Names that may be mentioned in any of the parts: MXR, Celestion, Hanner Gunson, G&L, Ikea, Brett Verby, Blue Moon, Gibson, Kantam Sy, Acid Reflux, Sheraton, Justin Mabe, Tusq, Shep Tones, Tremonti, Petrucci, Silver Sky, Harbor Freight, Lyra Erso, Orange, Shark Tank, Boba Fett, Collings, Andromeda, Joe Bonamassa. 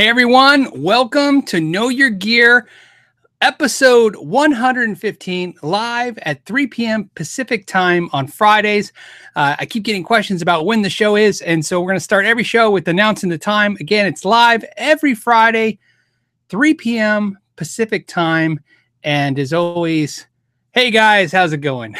Hey everyone, welcome to Know Your Gear, episode 115, live at 3 p.m. Pacific time on Fridays. I keep getting questions about when the show is, and so we're going to start every show with announcing the time. Again, it's live every Friday, 3 p.m. Pacific time, and as always, hey guys, how's it going?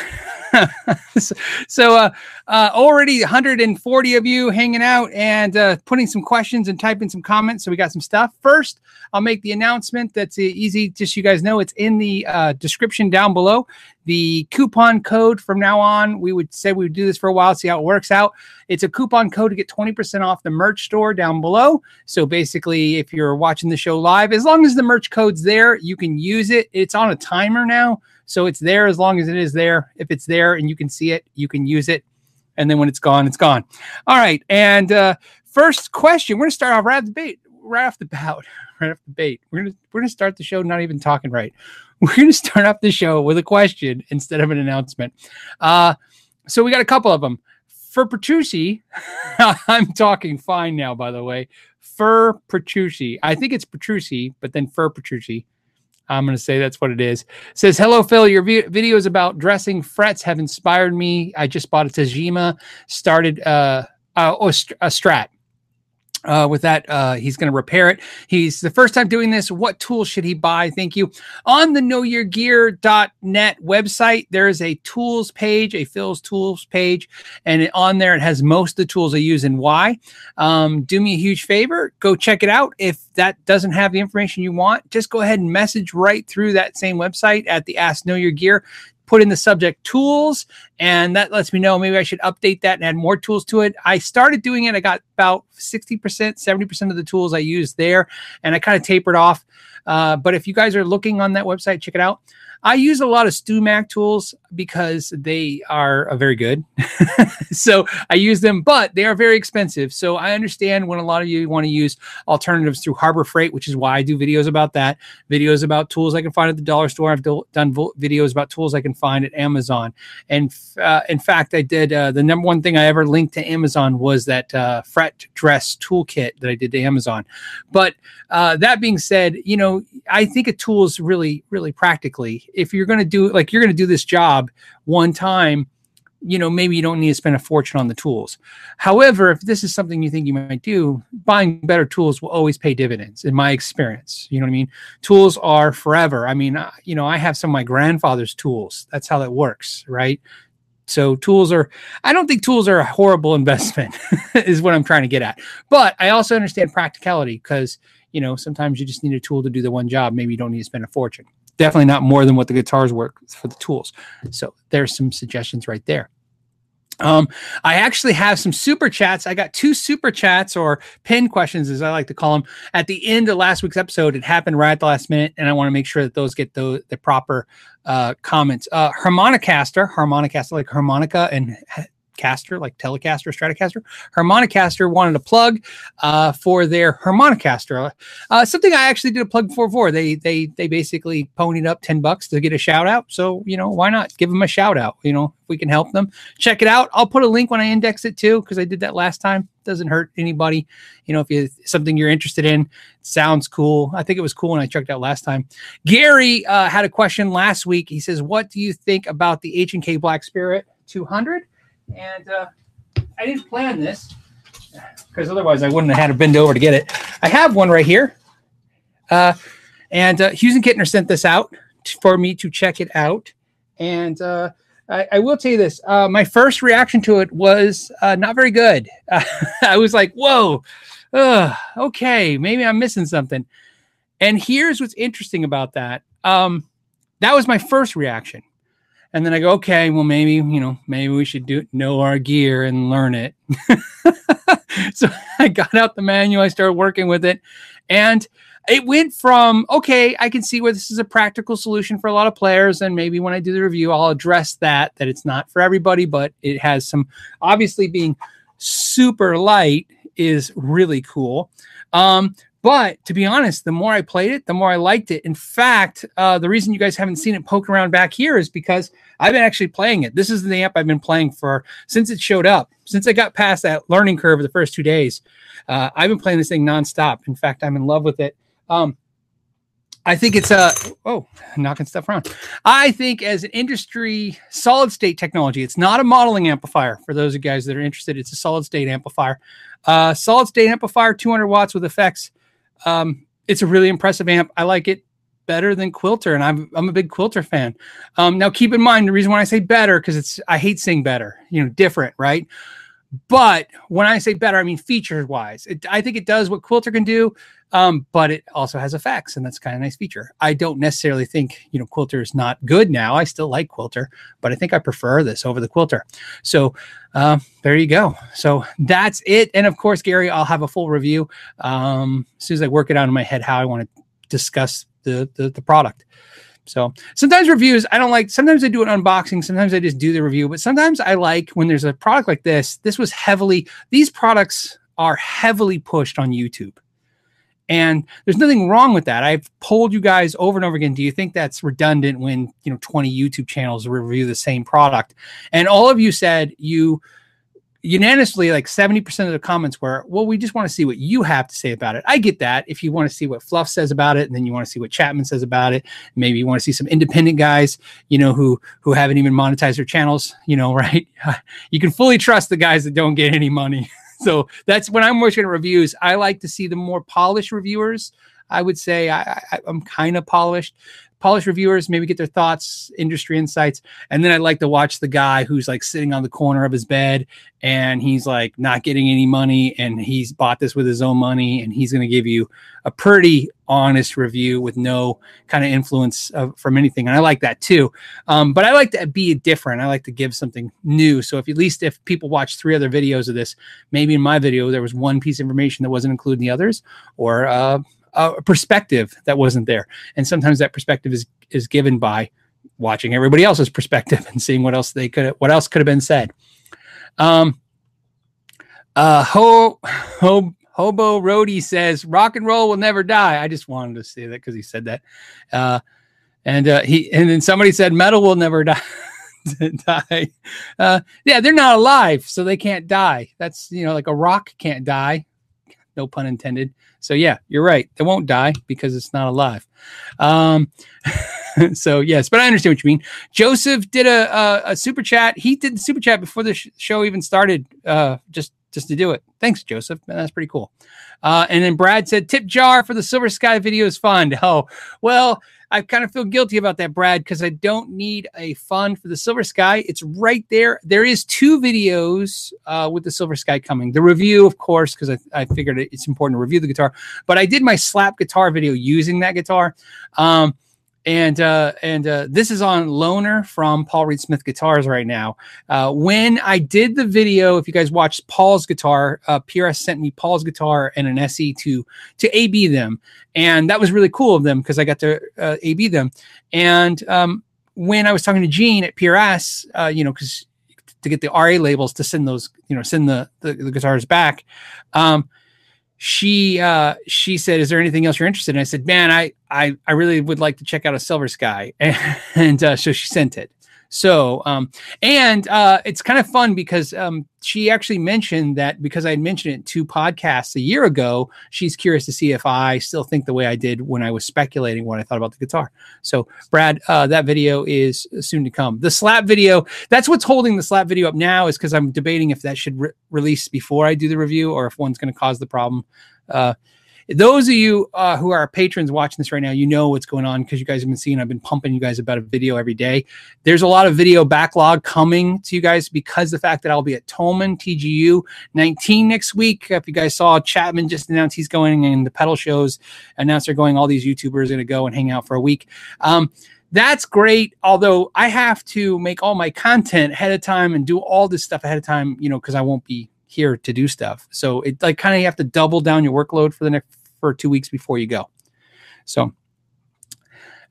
So already 140 of you hanging out and putting some questions and typing some comments. So we got some stuff. First, I'll make the announcement that's easy. Just so you guys know, it's in the description down below. The coupon code from now on, we would do this for a while, see how it works out. It's a coupon code to get 20% off the merch store down below. So basically, if you're watching the show live, as long as the merch code's there, you can use it. It's on a timer now. So it's there as long as it is there. If it's there and you can see it, you can use it. And then when it's gone, it's gone. All right. And first question, we're going to start off right off the bat. We're going to start the show not even talking right. We're going to start off the show with a question instead of an announcement. So we got a couple of them. For Petrucci, I'm talking fine now, by the way. For Petrucci. I think it's Petrucci, but then for Petrucci. I'm going to say that's what it is. It says, hello, Phil. Your videos about dressing frets have inspired me. I just bought a Tajima, started a Strat. With that, he's going to repair it. He's the first time doing this. What tool should he buy? Thank you. On the knowyourgear.net website, there is a tools page, a Phil's tools page. And on there, it has most of the tools I use and why. Do me a huge favor. Go check it out. If that doesn't have the information you want, just go ahead and message right through that same website at the Ask Know Your Gear. Put in the subject tools, and that lets me know maybe I should update that and add more tools to it. I started doing it. I got about 60%, 70% of the tools I used there, and I kind of tapered off. But if you guys are looking on that website, check it out. I use a lot of Stu Mac tools because they are very good. So I use them, but they are very expensive. So I understand when a lot of you want to use alternatives through Harbor Freight, which is why I do videos about that. Videos about tools I can find at the dollar store. I've done videos about tools I can find at Amazon. And in fact, I did the number one thing I ever linked to Amazon was that fret dress toolkit that I did to Amazon. But that being said, you know, I think a tool is really, really practically. If you're going to do like you're going to do this job one time, you know, maybe you don't need to spend a fortune on the tools. However, if this is something you think you might do, buying better tools will always pay dividends in my experience. You know what I mean? Tools are forever. I mean, you know, I have some of my grandfather's tools. That's how that works, right? So tools are, I don't think tools are a horrible investment is what I'm trying to get at. But I also understand practicality because, you know, sometimes you just need a tool to do the one job. Maybe you don't need to spend a fortune. Definitely not more than what the guitars work for the tools. So there's some suggestions right there. I actually have some super chats. I got two super chats or pin questions, as I like to call them, at the end of last week's episode. It happened right at the last minute, and I want to make sure that those get the proper comments. Harmonicaster, like harmonica and caster, like Telecaster, Stratocaster. Harmonicaster wanted a plug for their Harmonicaster. Something I actually did a plug for. They basically ponied up $10 to get a shout out. So, you know, why not give them a shout out? You know, if we can help them, check it out. I'll put a link when I index it too, because I did that last time. Doesn't hurt anybody. You know, if you something you're interested in sounds cool. I think it was cool when I checked out last time. Gary had a question last week. He says, what do you think about the H&K Black Spirit 200? And I didn't plan this because otherwise I wouldn't have had to bend over to get it. I have one right here. And Hughes and Kittner sent this out for me to check it out. And I will tell you this. My first reaction to it was not very good. I was like, whoa, okay, maybe I'm missing something. And here's what's interesting about that. That was my first reaction. And then I go, okay, well, maybe, you know, maybe we should know our gear and learn it. So I got out the manual. I started working with it. And it went from, okay, I can see where this is a practical solution for a lot of players. And maybe when I do the review, I'll address that it's not for everybody, but it has some, obviously being super light is really cool. But to be honest, the more I played it, the more I liked it. In fact, the reason you guys haven't seen it poke around back here is because I've been actually playing it. This is the amp I've been playing for since it showed up. Since I got past that learning curve of the first 2 days, I've been playing this thing nonstop. In fact, I'm in love with it. I think it's knocking stuff around. I think as an industry solid state technology, it's not a modeling amplifier. For those of you guys that are interested, it's a solid state amplifier. Solid state amplifier, 200 watts with effects. It's a really impressive amp. I like it better than Quilter, and I'm a big Quilter fan. Now keep in mind the reason why I say better, because I hate saying better, different, right? But when I say better, I mean feature-wise. I think it does what Quilter can do, but it also has effects, and that's kind of a nice feature. I don't necessarily think, Quilter is not good now. I still like Quilter, but I think I prefer this over the Quilter. So there you go. So that's it. And, of course, Gary, I'll have a full review as soon as I work it out in my head how I want to discuss the product. So sometimes reviews, I don't like. Sometimes I do an unboxing. Sometimes I just do the review. But sometimes I like when there's a product like this. These products are heavily pushed on YouTube. And there's nothing wrong with that. I've polled you guys over and over again. Do you think that's redundant when, 20 YouTube channels review the same product? And all of you said you unanimously, like 70% of the comments were, well, we just want to see what you have to say about it. I get that. If you want to see what Fluff says about it, and then you want to see what Chapman says about it, maybe you want to see some independent guys, who haven't even monetized their channels, right? You can fully trust the guys that don't get any money. So that's when I'm watching reviews. I like to see the more polished reviewers. I would say I'm kind of polished. Polished reviewers maybe get their thoughts, industry insights. And then I like to watch the guy who's like sitting on the corner of his bed and he's like not getting any money and he's bought this with his own money and he's going to give you a pretty honest review with no kind of influence from anything. And I like that too. But I like to be different. I like to give something new. So if people watch 3 other videos of this, maybe in my video there was one piece of information that wasn't included in the others, or a perspective that wasn't there. And sometimes that perspective is given by watching everybody else's perspective and seeing what else could have been said. Hobo Roadie says rock and roll will never die. I just wanted to say that 'cause he said that. And then somebody said metal will never die. Yeah, they're not alive, so they can't die. That's, like a rock can't die. No pun intended. So yeah, you're right. They won't die because it's not alive. So yes, but I understand what you mean. Joseph did a super chat. He did the super chat before the show even started, just to do it. Thanks, Joseph. That's pretty cool. And then Brad said, tip jar for the Silver Sky Videos Fund. Oh, well, I kind of feel guilty about that, Brad, because I don't need a fund for the Silver Sky. It's right there. There is 2 videos with the Silver Sky coming. The review, of course, because I figured it's important to review the guitar. But I did my slap guitar video using that guitar. And this is on loaner from Paul Reed Smith Guitars right now. When I did the video, if you guys watched Paul's guitar, PRS sent me Paul's guitar and an SE to AB them. And that was really cool of them because I got to AB them. And when I was talking to Gene at PRS, because to get the RA labels to send those, send the guitars back, she said, is there anything else you're interested in? I said, man, I really would like to check out a Silver Sky. And so she sent it. So, it's kind of fun because, she actually mentioned that because I had mentioned it 2 podcasts a year ago, she's curious to see if I still think the way I did when I was speculating what I thought about the guitar. So Brad, that video is soon to come. The slap video, that's what's holding the slap video up now, is because I'm debating if that should release before I do the review or if one's going to cause the problem. Those of you who are patrons watching this right now, you know what's going on because you guys have been seeing, I've been pumping you guys about a video every day. There's a lot of video backlog coming to you guys because the fact that I'll be at Tolman TGU 19 next week. If you guys saw, Chapman just announced he's going, and the pedal shows announced they're going. All these YouTubers are going to go and hang out for a week. That's great, although I have to make all my content ahead of time and do all this stuff ahead of time, because I won't be here to do stuff. So it like kind of you have to double down your workload for 2 weeks before you go. So,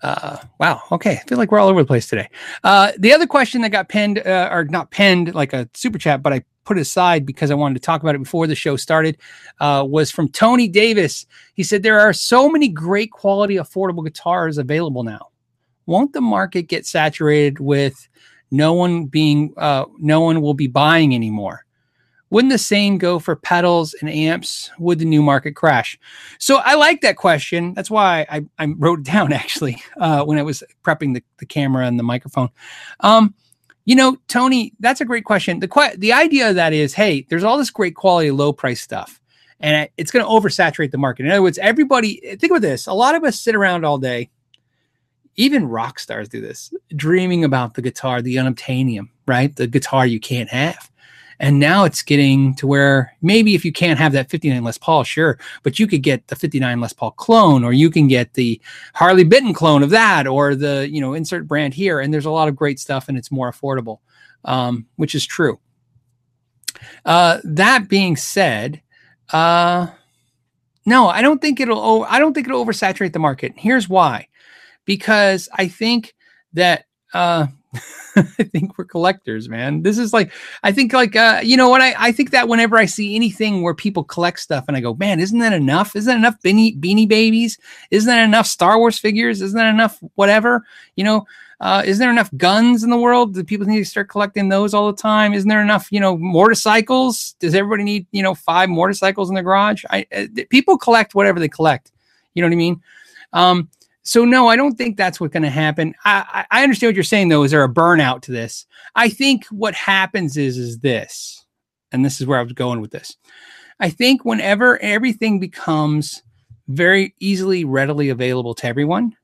wow. Okay. I feel like we're all over the place today. The other question that got pinned, or not pinned like a super chat, but I put aside because I wanted to talk about it before the show started, was from Tony Davis. He said, there are so many great quality, affordable guitars available now. Won't the market get saturated with no one will be buying anymore? Wouldn't the same go for pedals and amps? Would the new market crash? So I like that question. That's why I wrote it down, actually, when I was prepping the camera and the microphone. You know, Tony, that's a great question. The idea of that is, hey, there's all this great quality, low price stuff, and it's going to oversaturate the market. In other words, everybody, think about this. A lot of us sit around all day, even rock stars do this, dreaming about the guitar, the unobtainium, right? The guitar you can't have. And now it's getting to where maybe if you can't have that 59 Les Paul, sure, but you could get the 59 Les Paul clone, or you can get the Harley Benton clone of that, or the, you know, insert brand here. And there's a lot of great stuff and it's more affordable, which is true. That being said, no, I don't think it'll oversaturate the market. Here's why, because I think that, I think we're collectors, man. This is like, I think like, you know what? I think that whenever I see anything where people collect stuff and I go, man, isn't that enough? Isn't that enough Beanie Babies? Isn't that enough Star Wars figures? Isn't that enough whatever? You know, isn't there enough guns in the world? Do people need to start collecting those all the time? Isn't there enough, you know, motorcycles? Does everybody need, you know, 5 motorcycles in the garage? People collect whatever they collect. You know what I mean? So no, I don't think that's what's going to happen. I understand what you're saying, though. Is there a burnout to this? I think what happens is this, and this is where I was going with this. I think whenever everything becomes very easily, readily available to everyone,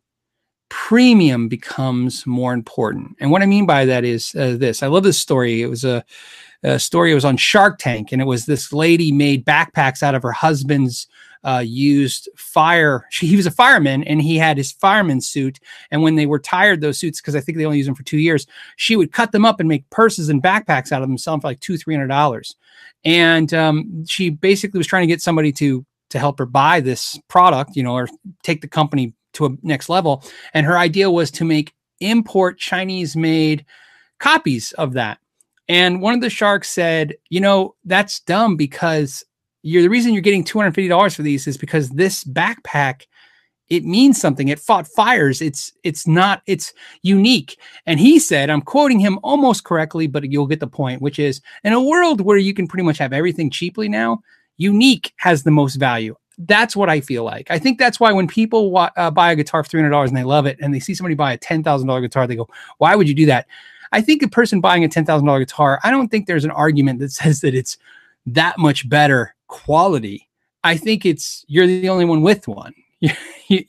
premium becomes more important. And what I mean by that is this. I love this story. It was a story. It was on Shark Tank, and it was this lady made backpacks out of her husband's used fire. He was a fireman and he had his fireman suit. And when they were tired, those suits, because I think they only use them for 2 years, she would cut them up and make purses and backpacks out of them, selling for like $200-$300. And she basically was trying to get somebody to help her buy this product, you know, or take the company to a next level. And her idea was to make import Chinese made copies of that. And one of the sharks said, you know, that's dumb, because the reason you're getting $250 for these is because this backpack, it means something. It fought fires. It's unique. And he said, I'm quoting him almost correctly, but you'll get the point, which is, in a world where you can pretty much have everything cheaply now, unique has the most value. That's what I feel like. I think that's why when people buy a guitar for $300 and they love it, and they see somebody buy a $10,000 guitar, they go, why would you do that? I think a person buying a $10,000 guitar, I don't think there's an argument that says that it's that much better quality. I think it's, you're the only one with one. You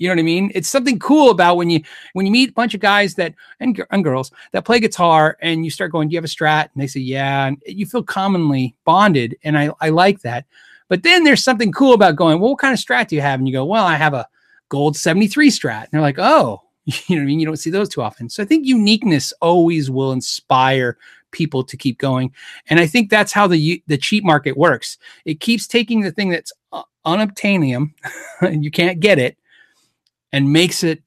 know what I mean? It's something cool about when you meet a bunch of guys and girls that play guitar, and you start going, do you have a Strat? And they say, yeah. And you feel commonly bonded. And I like that. But then there's something cool about going, well, what kind of Strat do you have? And you go, well, I have a gold 73 Strat. And they're like, oh, you know what I mean? You don't see those too often. So I think uniqueness always will inspire people to keep going. And I think that's how the cheap market works. It keeps taking the thing that's unobtainium and you can't get it, and makes it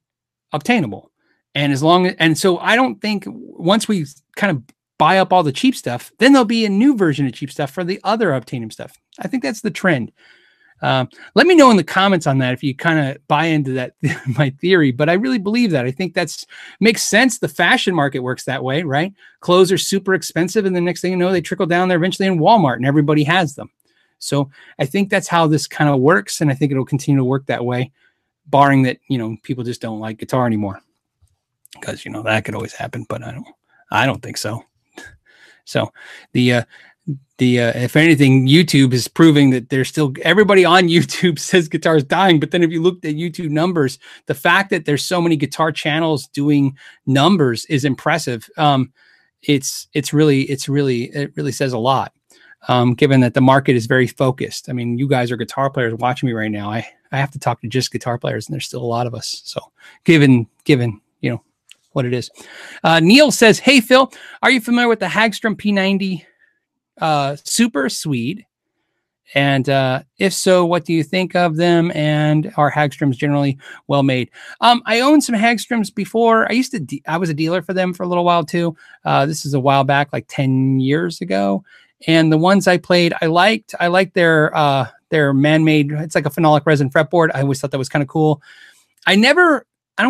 obtainable. And so I don't think once we kind of buy up all the cheap stuff, then there'll be a new version of cheap stuff for the other obtainium stuff. I think that's the trend. Let me know in the comments on that if you kind of buy into that, my theory, but I really believe that. I think that makes sense. The fashion market works that way, right? Clothes are super expensive, and the next thing you know, they trickle down there eventually in Walmart, and everybody has them. So I think that's how this kind of works, and I think it'll continue to work that way, barring that, you know, people just don't like guitar anymore, because, you know, that could always happen, but I don't think so. So if anything, YouTube is proving that there's still, everybody on YouTube says guitar is dying. But then if you looked at YouTube numbers, the fact that there's so many guitar channels doing numbers is impressive. It really says a lot, given that the market is very focused. I mean, you guys are guitar players watching me right now. I have to talk to just guitar players, and there's still a lot of us. So given, you know, what it is. Neil says, hey, Phil, are you familiar with the Hagstrom P90? Super Swede, and if so, what do you think of them, and are Hagstroms generally well made? I owned some Hagstroms before. I was a dealer for them for a little while too. This is a while back, like 10 years ago, And the ones I played, I liked their man-made, it's like a phenolic resin fretboard. I always thought that was kind of cool. I don't want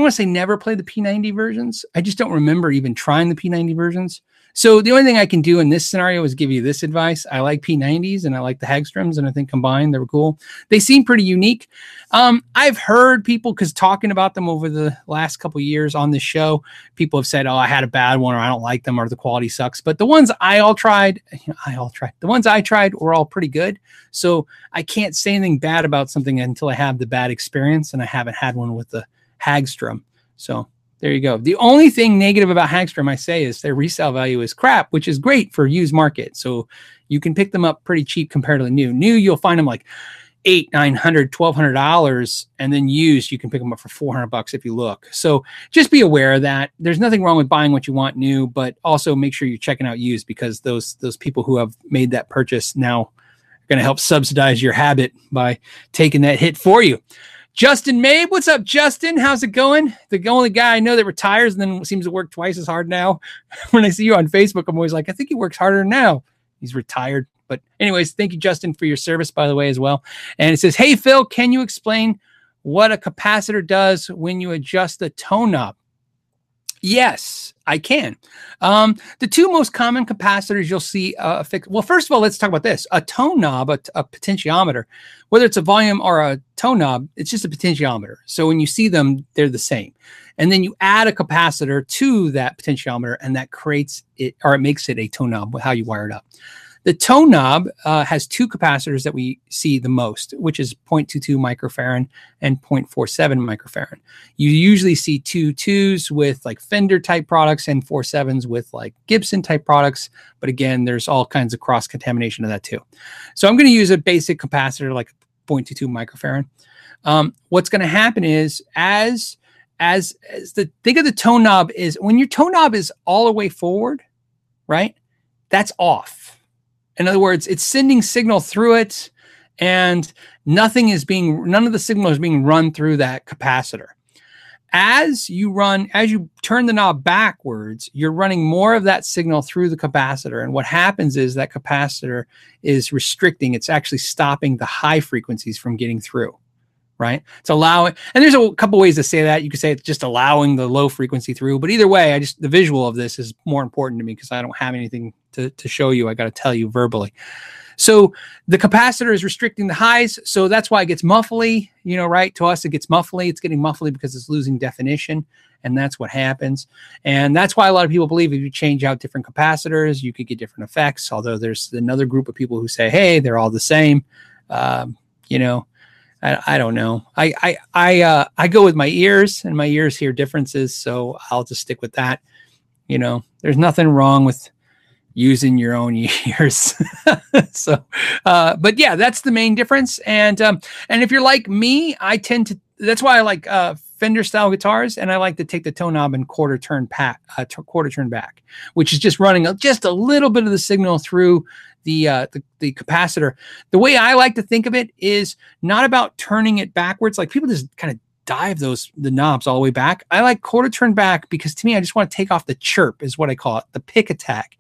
to say never played the P90 versions. I just don't remember even trying the P90 versions. So the only thing I can do in this scenario is give you this advice. I like P90s and I like the Hagstroms, and I think combined they were cool. They seem pretty unique. I've heard people, because talking about them over the last couple of years on this show, people have said, oh, I had a bad one, or I don't like them, or the quality sucks. But the ones the ones I tried were all pretty good. So I can't say anything bad about something until I have the bad experience, and I haven't had one with the Hagstrom. So there you go. The only thing negative about Hagstrom, I say, is their resale value is crap, which is great for used market. So you can pick them up pretty cheap compared to the new. New, you'll find them like $800, $900, $1,200, and then used, you can pick them up for $400 if you look. So just be aware of that. There's nothing wrong with buying what you want new, but also make sure you're checking out used, because those people who have made that purchase now are going to help subsidize your habit by taking that hit for you. Justin Mabe, what's up, Justin? How's it going? The only guy I know that retires and then seems to work twice as hard now. When I see you on Facebook, I'm always like, I think he works harder now. He's retired. But anyways, thank you, Justin, for your service, by the way, as well. And it says, hey, Phil, can you explain what a capacitor does when you adjust the tone knob? Yes, I can. The two most common capacitors you'll see well, first of all, let's talk about this. A tone knob, a potentiometer, whether it's a volume or a tone knob, it's just a potentiometer. So when you see them, they're the same. And then you add a capacitor to that potentiometer, and that creates it, or it makes it a tone knob, how you wire it up. The tone knob has two capacitors that we see the most, which is 0.22 microfarad and 0.47 microfarad. You usually see 2.2s with like Fender type products and 4.7s with like Gibson type products. But again, there's all kinds of cross contamination of that too. So I'm going to use a basic capacitor like 0.22 microfarad. What's going to happen is think of the tone knob is when your tone knob is all the way forward, right? That's off. In other words, it's sending signal through it, and none of the signal is being run through that capacitor. As you turn the knob backwards, you're running more of that signal through the capacitor. And what happens is that capacitor is restricting. It's actually stopping the high frequencies from getting through, right? It's allowing, and there's a couple ways to say that. You could say it's just allowing the low frequency through, but either way, the visual of this is more important to me because I don't have anything to show you. I got to tell you verbally. So the capacitor is restricting the highs. So that's why it gets muffly, right? To us, it gets muffly. It's getting muffly because it's losing definition. And that's what happens. And that's why a lot of people believe if you change out different capacitors, you could get different effects. Although there's another group of people who say, hey, they're all the same. I don't know. I go with my ears, and my ears hear differences. So I'll just stick with that. There's nothing wrong with using your own ears. But yeah, that's the main difference. And if you're like me, that's why I like Fender style guitars, and I like to take the tone knob and quarter turn back, which is just running just a little bit of the signal through the capacitor. The way I like to think of it is not about turning it backwards. Like people just kind of dive the knobs all the way back. I like quarter turn back because to me, I just want to take off the chirp, is what I call it, the pick attack.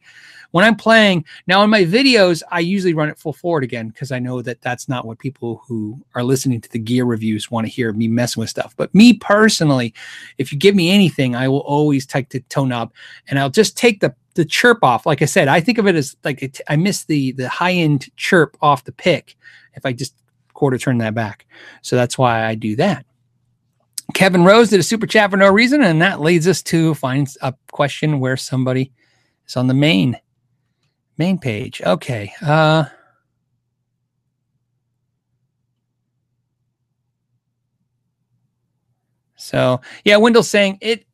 When I'm playing now in my videos, I usually run it full forward again because I know that that's not what people who are listening to the gear reviews want to hear me messing with stuff. But me personally, if you give me anything, I will always take the tone knob and I'll just take the chirp off. Like I said, I think of it as like I miss the high end chirp off the pick if I just quarter turn that back. So that's why I do that. Kevin Rose did a super chat for no reason, and that leads us to find a question where somebody is on the main page. Okay. So yeah, Wendell's saying it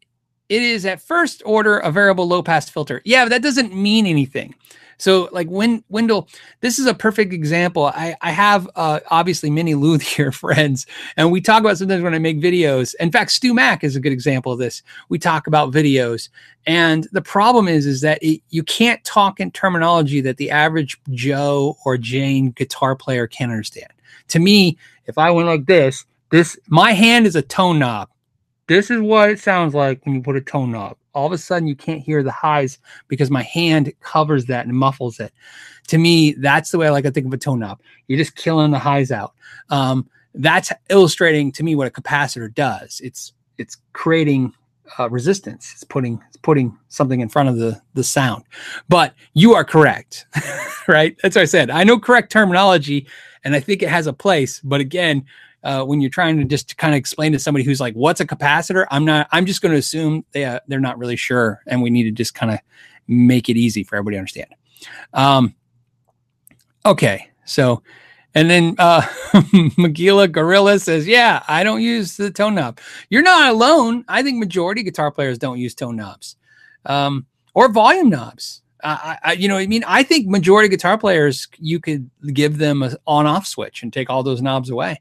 is at first order a variable low pass filter. Yeah, but that doesn't mean anything. So like Wendell, this is a perfect example. I have obviously many luthier friends, and we talk about sometimes when I make videos. In fact, Stu Mac is a good example of this. We talk about videos, and the problem is that you can't talk in terminology that the average Joe or Jane guitar player can understand. To me, if I went like this, my hand is a tone knob. This is what it sounds like when you put a tone knob all of a sudden you can't hear the highs because my hand covers that and muffles it. To me, that's the way I like to think of a tone knob. You're just killing the highs out. That's illustrating to me what a capacitor does. It's creating resistance. It's putting something in front of the sound. But you are correct, right? That's what I said. I know correct terminology, and I think it has a place. But again, when you're trying to just kind of explain to somebody who's like, what's a capacitor? I'm just going to assume they're not really sure. And we need to just kind of make it easy for everybody to understand. Okay. So, and then Magila Gorilla says, yeah, I don't use the tone knob. You're not alone. I think majority guitar players don't use tone knobs or volume knobs. You know what I mean? I think majority guitar players, you could give them an on-off switch and take all those knobs away.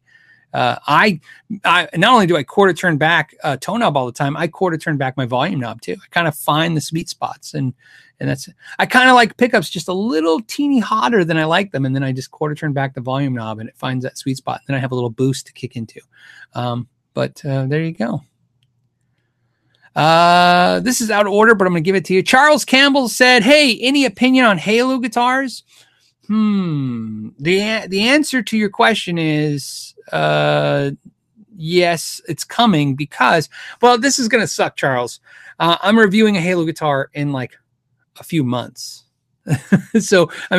I not only do I quarter turn back tone knob all the time, I quarter turn back my volume knob too. I kind of find the sweet spots, and that's, I kind of like pickups just a little teeny hotter than I like them. And then I just quarter turn back the volume knob and it finds that sweet spot. And then I have a little boost to kick into. But there you go. This is out of order, but I'm going to give it to you. Charles Campbell said, hey, any opinion on Halo guitars? The answer to your question is, yes, it's coming because, well, this is going to suck, Charles. I'm reviewing a Halo guitar in like a few months. So it's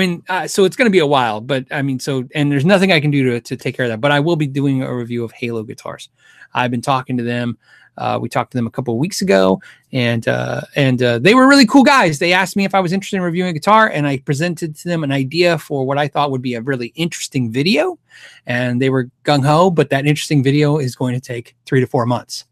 going to be a while, but I mean, so, and there's nothing I can do to take care of that, but I will be doing a review of Halo guitars. I've been talking to them. We talked to them a couple of weeks ago, and they were really cool guys. They asked me if I was interested in reviewing a guitar, and I presented to them an idea for what I thought would be a really interesting video, and they were gung-ho, but that interesting video is going to take 3 to 4 months.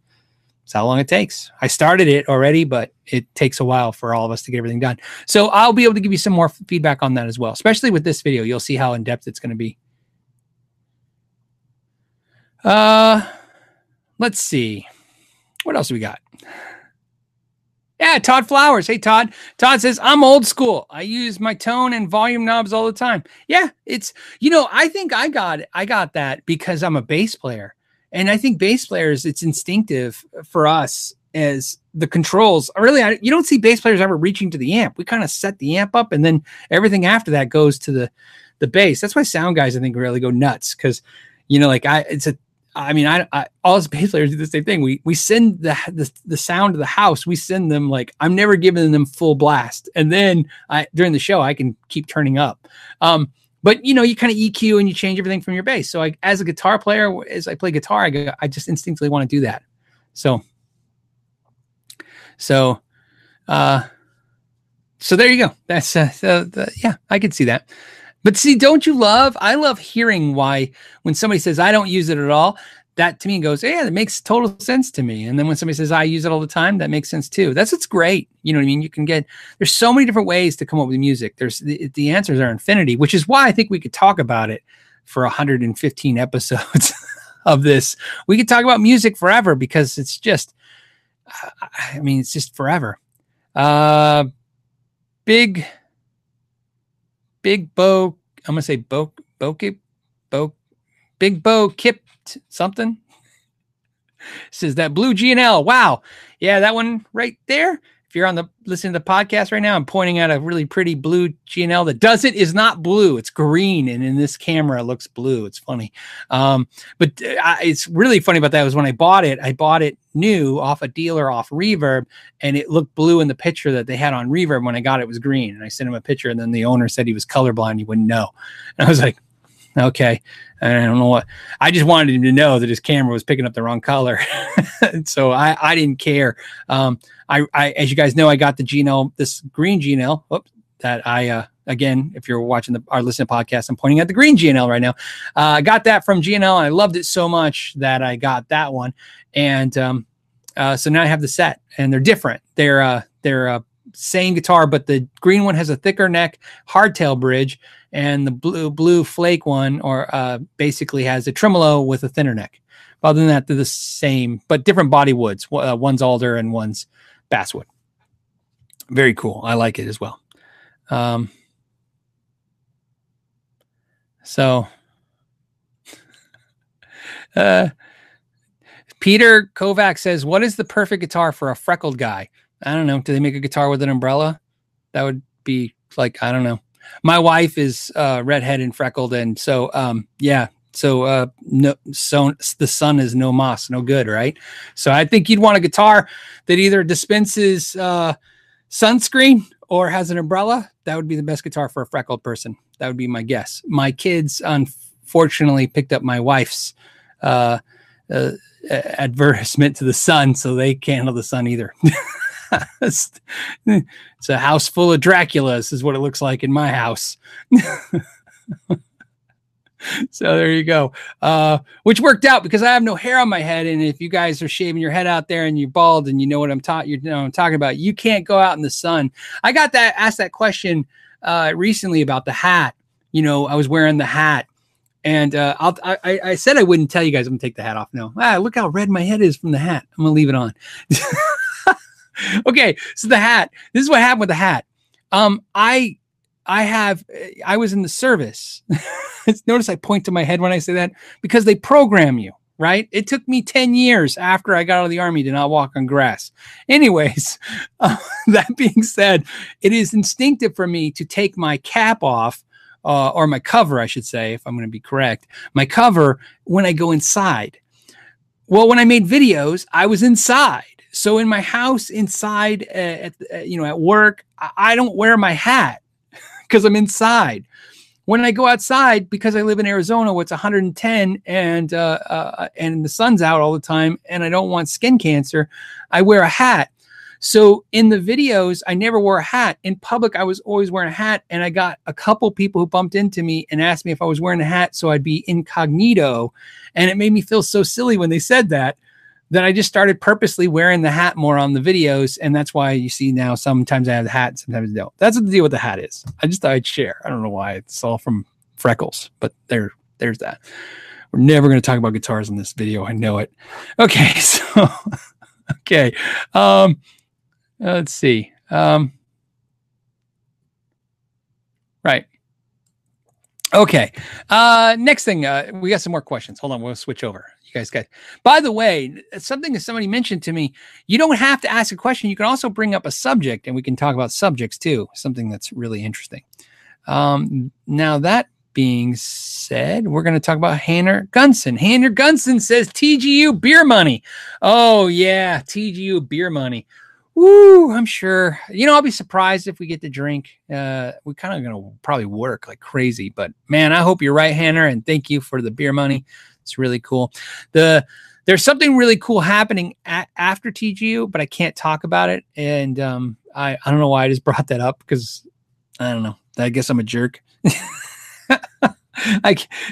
That's how long it takes. I started it already, but it takes a while for all of us to get everything done. So I'll be able to give you some more feedback on that as well, especially with this video. You'll see how in-depth it's going to be. Let's see. What else do we got? Yeah, Todd Flowers. Hey, Todd. Todd says, I'm old school. I use my tone and volume knobs all the time. Yeah, it's, you know, I think I got that because I'm a bass player. And I think bass players, it's instinctive for us as the controls. Really, you don't see bass players ever reaching to the amp. We kind of set the amp up, and then everything after that goes to the bass. That's why sound guys, I think, really go nuts because, you know, like I mean, all us bass players do the same thing. We send the sound of the house. We send them, like, I'm never giving them full blast. And then during the show, I can keep turning up. But, you know, you kind of EQ and you change everything from your bass. So as a guitar player, as I play guitar, I just instinctively want to do that. So there you go. That's, yeah, I can see that. But see, don't you love? I love hearing why when somebody says, I don't use it at all, that to me goes, yeah, that makes total sense to me. And then when somebody says, I use it all the time, that makes sense too. That's what's great. You know what I mean? You can get, there's so many different ways to come up with music. There's the answers are infinity, which is why I think we could talk about it for 115 episodes of this. We could talk about music forever because it's just, I mean, it's just forever. Big Bo, I'm going to say Big Bo Kipped something. Says that blue G&L. Wow. Yeah, that one right there. If you're on the listening to the podcast right now, I'm pointing out a really pretty blue G&L that is not blue. It's green. And in this camera, it looks blue. It's funny. But it's really funny about that was when I bought it new off a dealer off Reverb, and it looked blue in the picture that they had on Reverb. When I got it, it was green, and I sent him a picture, and then the owner said he was colorblind, he wouldn't know. And I was like, okay, I don't know what. I just wanted him to know that his camera was picking up the wrong color. So I didn't care. I as you guys know, I got the G&L, this green G&L, that I again, if you're watching our listening podcast, I'm pointing at the green G&L right now. I got that from G&L, and I loved it so much that I got that one. And so now I have the set, and they're different. They're same guitar, but the green one has a thicker neck, hardtail bridge, and the blue flake one, or basically has a tremolo with a thinner neck. But other than that, they're the same, but different body woods. One's alder and one's basswood. Very cool. I like it as well. Peter Kovac says, "What is the perfect guitar for a freckled guy?" I don't know. Do they make a guitar with an umbrella? That would be like, I don't know. My wife is redhead and freckled, and so yeah. So no, so the sun is no moss, no good, right? So I think you'd want a guitar that either dispenses sunscreen or has an umbrella. That would be the best guitar for a freckled person. That would be my guess. My kids unfortunately picked up my wife's advertisement to the sun, so they can't handle the sun either. It's a house full of Draculas is what it looks like in my house. So there you go, which worked out because I have no hair on my head. And if you guys are shaving your head out there and you're bald and you know what I'm talking about, you can't go out in the sun. I got asked that question recently about the hat. You know, I was wearing the hat, and I said I wouldn't tell you guys. I'm gonna take the hat off now. Ah, look how red my head is from the hat. I'm gonna leave it on. Okay, so the hat. This is what happened with the hat. I was in the service. Notice I point to my head when I say that because they program you, right? It took me 10 years after I got out of the Army to not walk on grass. Anyways, that being said, it is instinctive for me to take my cap off or my cover, I should say, if I'm going to be correct, my cover when I go inside. Well, when I made videos, I was inside. So in my house, inside, at work, I don't wear my hat because I'm inside. When I go outside, because I live in Arizona, where it's 110 and the sun's out all the time, and I don't want skin cancer, I wear a hat. So in the videos, I never wore a hat. In public, I was always wearing a hat, and I got a couple people who bumped into me and asked me if I was wearing a hat so I'd be incognito, and it made me feel so silly when they said that I just started purposely wearing the hat more on the videos. And that's why you see now sometimes I have the hat, sometimes I don't. That's what the deal with the hat is. I just thought I'd share. I don't know why. It's all from freckles, but there's that. We're never going to talk about guitars in this video. I know it. Okay. So, okay. Let's see. Right. Okay. Next thing, we got some more questions. Hold on. We'll switch over. Guys, by the way, something that somebody mentioned to me, you don't have to ask a question. You can also bring up a subject, and we can talk about subjects too, something that's really interesting. Now, that being said, we're going to talk about Hanner Gunson. Hanner Gunson says, TGU beer money. Oh, yeah, TGU beer money. Woo, I'm sure. You know, I'll be surprised if we get to drink. We're kind of going to probably work like crazy. But, man, I hope you're right, Hanner, and thank you for the beer money. It's really cool. There's something really cool happening after TGU, but I can't talk about it. And I don't know why I just brought that up because I don't know. I guess I'm a jerk.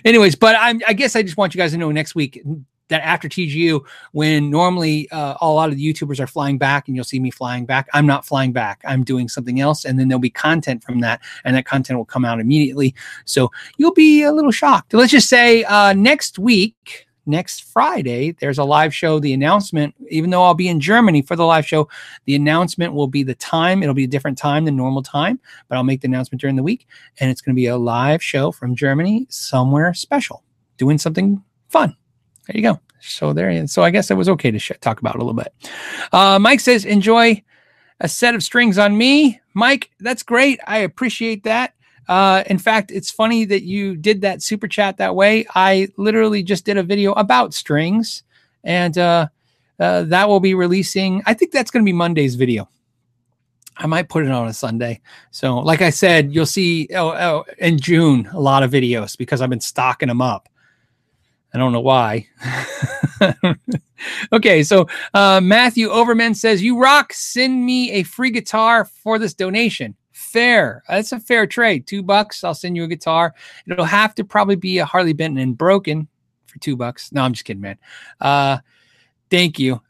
Anyways, but I guess I just want you guys to know next week that after TGU, when normally a lot of the YouTubers are flying back and you'll see me flying back, I'm not flying back. I'm doing something else. And then there'll be content from that, and that content will come out immediately. So you'll be a little shocked. Let's just say next week, next Friday, there's a live show. The announcement, even though I'll be in Germany for the live show, the announcement will be the time. It'll be a different time than normal time, but I'll make the announcement during the week. And it's going to be a live show from Germany, somewhere special, doing something fun. There you go. So there you. So I guess it was okay to talk about it a little bit. Mike says, enjoy a set of strings on me. Mike, that's great. I appreciate that. In fact, it's funny that you did that super chat that way. I literally just did a video about strings, and that will be releasing. I think that's going to be Monday's video. I might put it on a Sunday. So like I said, you'll see in June a lot of videos because I've been stocking them up. I don't know why. Okay, so Matthew Overman says, you rock, send me a free guitar for this donation. Fair. That's a fair trade. $2, I'll send you a guitar. It'll have to probably be a Harley Benton and broken for $2. No, I'm just kidding, man. Thank you.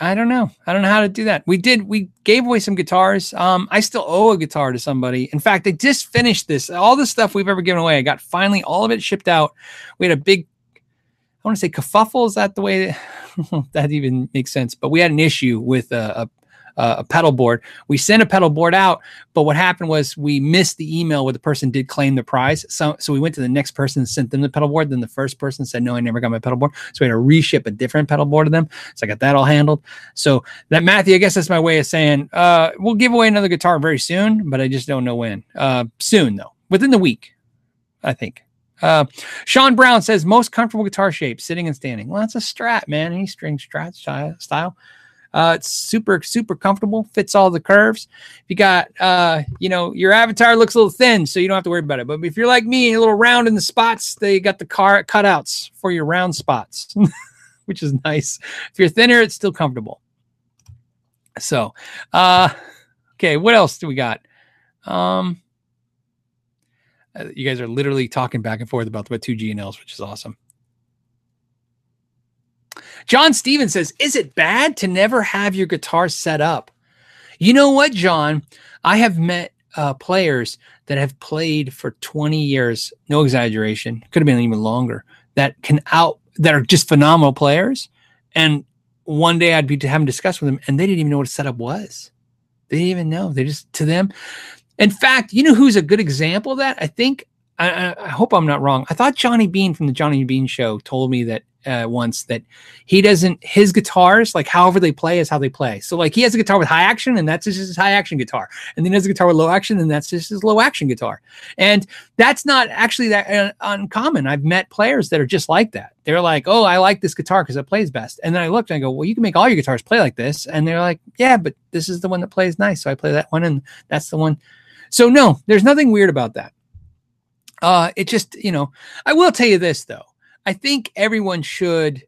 I don't know. I don't know how to do that. We gave away some guitars. I still owe a guitar to somebody. In fact, I just finished this. All the stuff we've ever given away, I got finally all of it shipped out. We had a big, I want to say kerfuffle. Is that the way that even makes sense? But we had an issue with a a pedal board. We sent a pedal board out, but what happened was we missed the email where the person did claim the prize. So we went to the next person and sent them the pedal board. Then the first person said, no, I never got my pedal board. So we had to reship a different pedal board to them. So I got that all handled. So that, Matthew, I guess that's my way of saying we'll give away another guitar very soon, but I just don't know when. Soon, though. Within the week, I think. Sean Brown says, most comfortable guitar shape, sitting and standing. Well, that's a Strat, man. Any string Strat style. It's super, super comfortable. Fits all the curves. If you got, you know, your avatar looks a little thin, so you don't have to worry about it. But if you're like me, a little round in the spots, they got the car cutouts for your round spots, which is nice. If you're thinner, it's still comfortable. So, okay, what else do we got? You guys are literally talking back and forth about two G&Ls, which is awesome. John Stevens says, is it bad to never have your guitar set up? You know what, John? I have met players that have played for 20 years, no exaggeration, could have been even longer, that are just phenomenal players. And one day I'd be having discussed with them, and they didn't even know what a setup was. They didn't even know. They just, to them... In fact, you know who's a good example of that? I think, I hope I'm not wrong. I thought Johnny Bean from the Johnny Bean Show told me that once that he doesn't, his guitars, like however they play is how they play. So like he has a guitar with high action and that's just his high action guitar. And then he has a guitar with low action and that's just his low action guitar. And that's not actually that uncommon. I've met players that are just like that. They're like, oh, I like this guitar because it plays best. And then I looked and I go, well, you can make all your guitars play like this. And they're like, yeah, but this is the one that plays nice. So I play that one and that's the one. So no, there's nothing weird about that. It just, you know, I will tell you this though. I think everyone should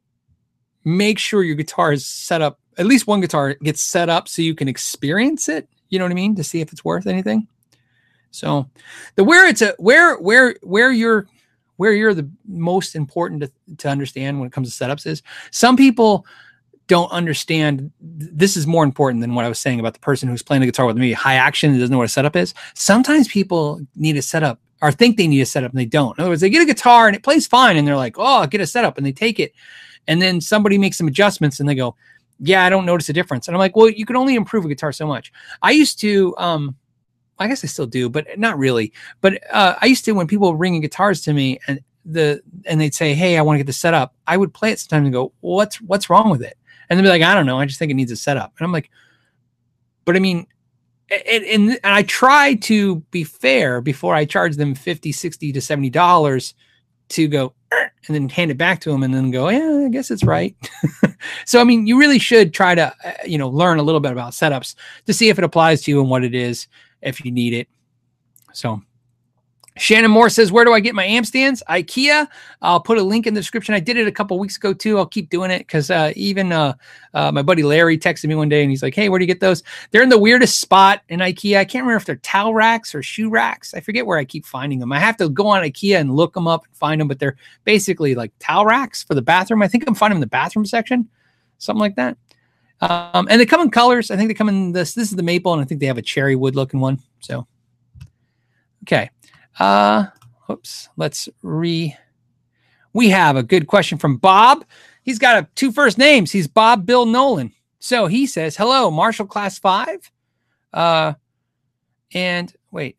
make sure your guitar is set up. At least one guitar gets set up so you can experience it. You know what I mean? To see if it's worth anything. So the, where you're the most important to understand when it comes to setups is some people don't understand. This is more important than what I was saying about the person who's playing the guitar with maybe high action and doesn't know what a setup is. Sometimes people need a setup or think they need a setup and they don't. In other words, they get a guitar and it plays fine and they're like, oh, I'll get a setup, and they take it. And then somebody makes some adjustments and they go, yeah, I don't notice a difference. And I'm like, well, you can only improve a guitar so much. I used to, I guess I still do, but not really. But I used to, when people were bringing guitars to me and they'd say, hey, I want to get the setup, I would play it sometimes and go, well, what's wrong with it? And they'd be like, I don't know, I just think it needs a setup. And I'm like, but I mean, and I try to be fair before I charge them $50, $60 to $70 to go and then hand it back to them and then go, yeah, I guess it's right. So, I mean, you really should try to, you know, learn a little bit about setups to see if it applies to you and what it is, if you need it. So Shannon Moore says, where do I get my amp stands? Ikea. I'll put a link in the description. I did it a couple weeks ago too. I'll keep doing it because even my buddy Larry texted me one day and he's like, hey, where do you get those? They're in the weirdest spot in Ikea. I can't remember if they're towel racks or shoe racks. I forget where I keep finding them. I have to go on Ikea and look them up and find them, but they're basically like towel racks for the bathroom. I think I'm finding them in the bathroom section, something like that. And they come in colors. I think they come in this. This is the maple, and I think they have a cherry wood looking one. So, okay. We have a good question from Bob. He's got two first names. He's Bob Bill Nolan. So he says, hello, Marshall Class 5. And wait.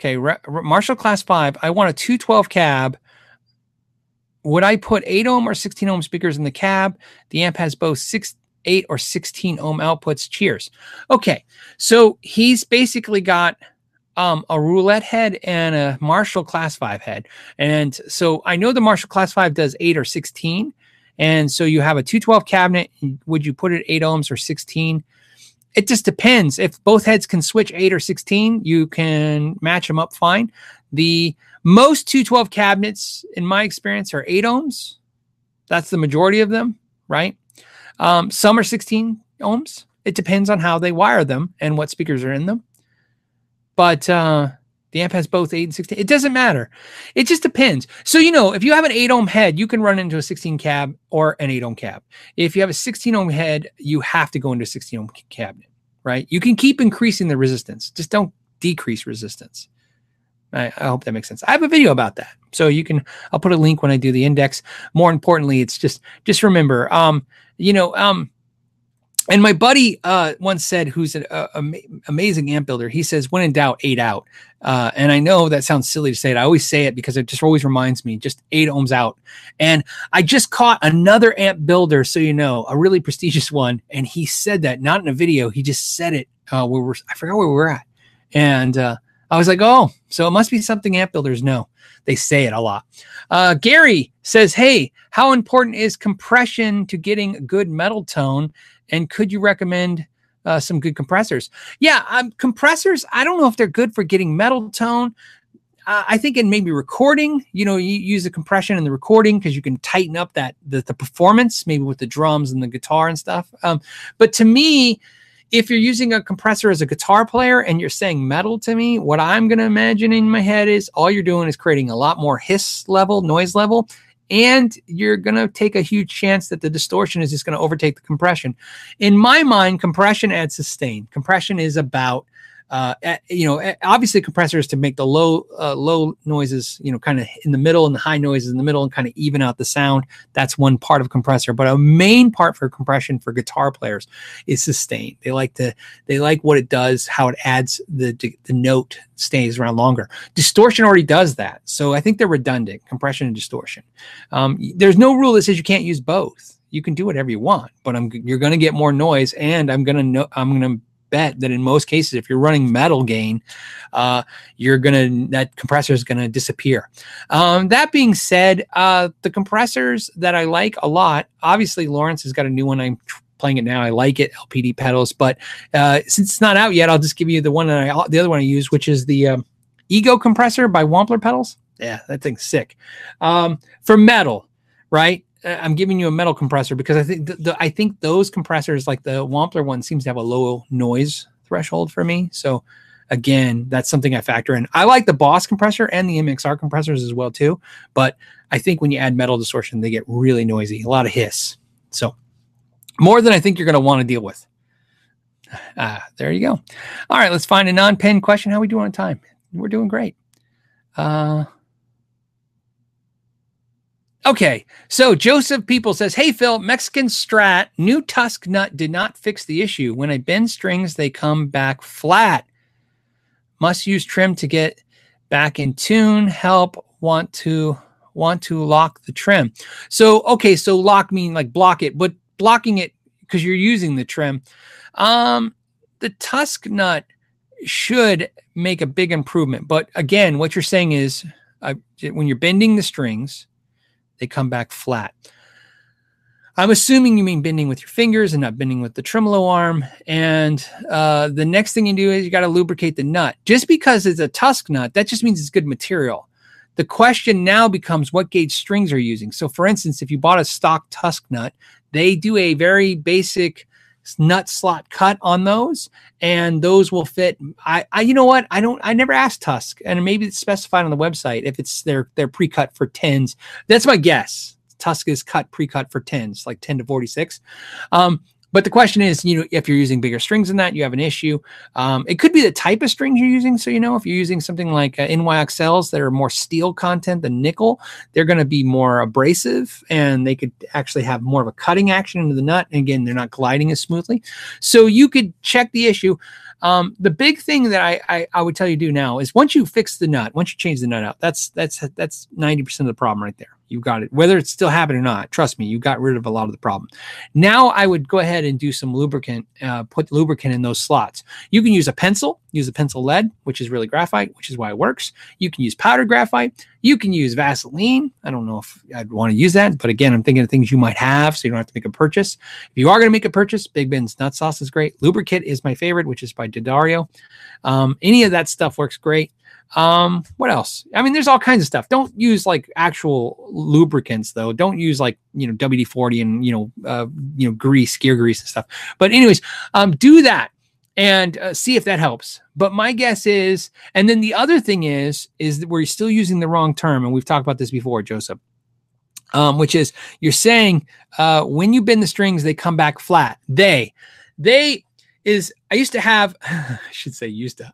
Okay. Marshall Class 5. I want a 212 cab. Would I put 8 ohm or 16 ohm speakers in the cab? The amp has both 8 or 16 ohm outputs. Cheers. Okay. So he's basically got a roulette head and a Marshall Class 5 head. And so I know the Marshall Class 5 does 8 or 16. And so you have a 212 cabinet. Would you put it 8 ohms or 16? It just depends. If both heads can switch 8 or 16, you can match them up fine. The most 212 cabinets, in my experience, are 8 ohms. That's the majority of them, right? Some are 16 ohms. It depends on how they wire them and what speakers are in them. But the amp has both 8 and 16. It doesn't matter. It just depends. So, you know, if you have an 8-ohm head, you can run into a 16 cab or an 8-ohm cab. If you have a 16-ohm head, you have to go into a 16-ohm cabinet, right? You can keep increasing the resistance. Just don't decrease resistance. I hope that makes sense. I have a video about that. So you can, I'll put a link when I do the index. More importantly, it's just remember, And my buddy once said, who's an amazing amp builder, he says, when in doubt, 8 out. And I know that sounds silly to say it. I always say it because it just always reminds me, just 8 ohms out. And I just caught another amp builder, so you know, a really prestigious one. And he said that, not in a video. He just said it I forgot where we were at. And I was like, oh, so it must be something amp builders know. They say it a lot. Gary says, hey, how important is compression to getting a good metal tone? And could you recommend some good compressors? Yeah, compressors, I don't know if they're good for getting metal tone. I think in maybe recording, you know, you use the compression in the recording because you can tighten up that the performance, maybe with the drums and the guitar and stuff. But to me, if you're using a compressor as a guitar player and you're saying metal to me, what I'm going to imagine in my head is all you're doing is creating a lot more hiss level, noise level, and you're going to take a huge chance that the distortion is just going to overtake the compression. In my mind, compression adds sustain. Compression is about, you know, obviously compressors to make the low noises, you know, kind of in the middle and the high noises in the middle and kind of even out the sound. That's one part of compressor. But a main part for compression for guitar players is sustain. They like what it does, how it adds the note stays around longer. Distortion already does that. So I think they're redundant, compression and distortion. There's no rule that says you can't use both. You can do whatever you want, but you're going to get more noise, and I'm going to bet that in most cases, if you're running metal gain, that compressor is gonna disappear. That being said, the compressors that I like a lot, obviously Lawrence has got a new one. I'm playing it now. I like it, LPD pedals. But since it's not out yet, I'll just give you the one the other one I use, which is the Ego compressor by Wampler pedals. Yeah, that thing's sick. For metal, right? I'm giving you a metal compressor because I think I think those compressors, like the Wampler one, seems to have a low noise threshold for me. So again, that's something I factor in. I like the Boss compressor and the MXR compressors as well too. But I think when you add metal distortion, they get really noisy, a lot of hiss. So more than I think you're going to want to deal with. There you go. All right, let's find a non-pen question. How are we doing on time? We're doing great. Okay, so Joseph People says, hey, Phil, Mexican Strat, new Tusq nut did not fix the issue. When I bend strings, they come back flat. Must use trim to get back in tune. Help, want to lock the trim. So, okay, so lock mean like block it, but blocking it because you're using the trim. The Tusq nut should make a big improvement. But again, what you're saying is when you're bending the strings, they come back flat. I'm assuming you mean bending with your fingers and not bending with the tremolo arm. And the next thing you do is you got to lubricate the nut. Just because it's a Tusq nut, that just means it's good material. The question now becomes what gauge strings are you using. So for instance, if you bought a stock Tusq nut, they do a very basic nut slot cut on those, and those will fit. I you know what? I never asked Tusq, and maybe it's specified on the website if it's their pre-cut for 10s. That's my guess. Tusq is pre-cut for 10s, like 10 to 46. But the question is, you know, if you're using bigger strings than that, you have an issue. It could be the type of strings you're using. So, you know, if you're using something like NYXLs that are more steel content than nickel, they're going to be more abrasive, and they could actually have more of a cutting action into the nut. And again, they're not gliding as smoothly. So you could check the issue. The big thing that I would tell you to do now is once you fix the nut, once you change the nut out, that's 90% of the problem right there. You got it. Whether it's still happening or not, trust me, you got rid of a lot of the problem. Now I would go ahead and do some lubricant, put lubricant in those slots. You can use a pencil lead, which is really graphite, which is why it works. You can use powdered graphite. You can use Vaseline. I don't know if I'd want to use that, but again, I'm thinking of things you might have, so you don't have to make a purchase. If you are going to make a purchase, Big Ben's Nut Sauce is great. Lubricant is my favorite, which is by Daddario. Any of that stuff works great. What else? I mean, there's all kinds of stuff. Don't use like actual lubricants though. Don't use like, you know, WD-40 and, you know, grease, gear grease and stuff. But anyways, do that and see if that helps. But my guess is, and then the other thing is that we're still using the wrong term. And we've talked about this before, Joseph, which is you're saying, when you bend the strings, they come back flat. I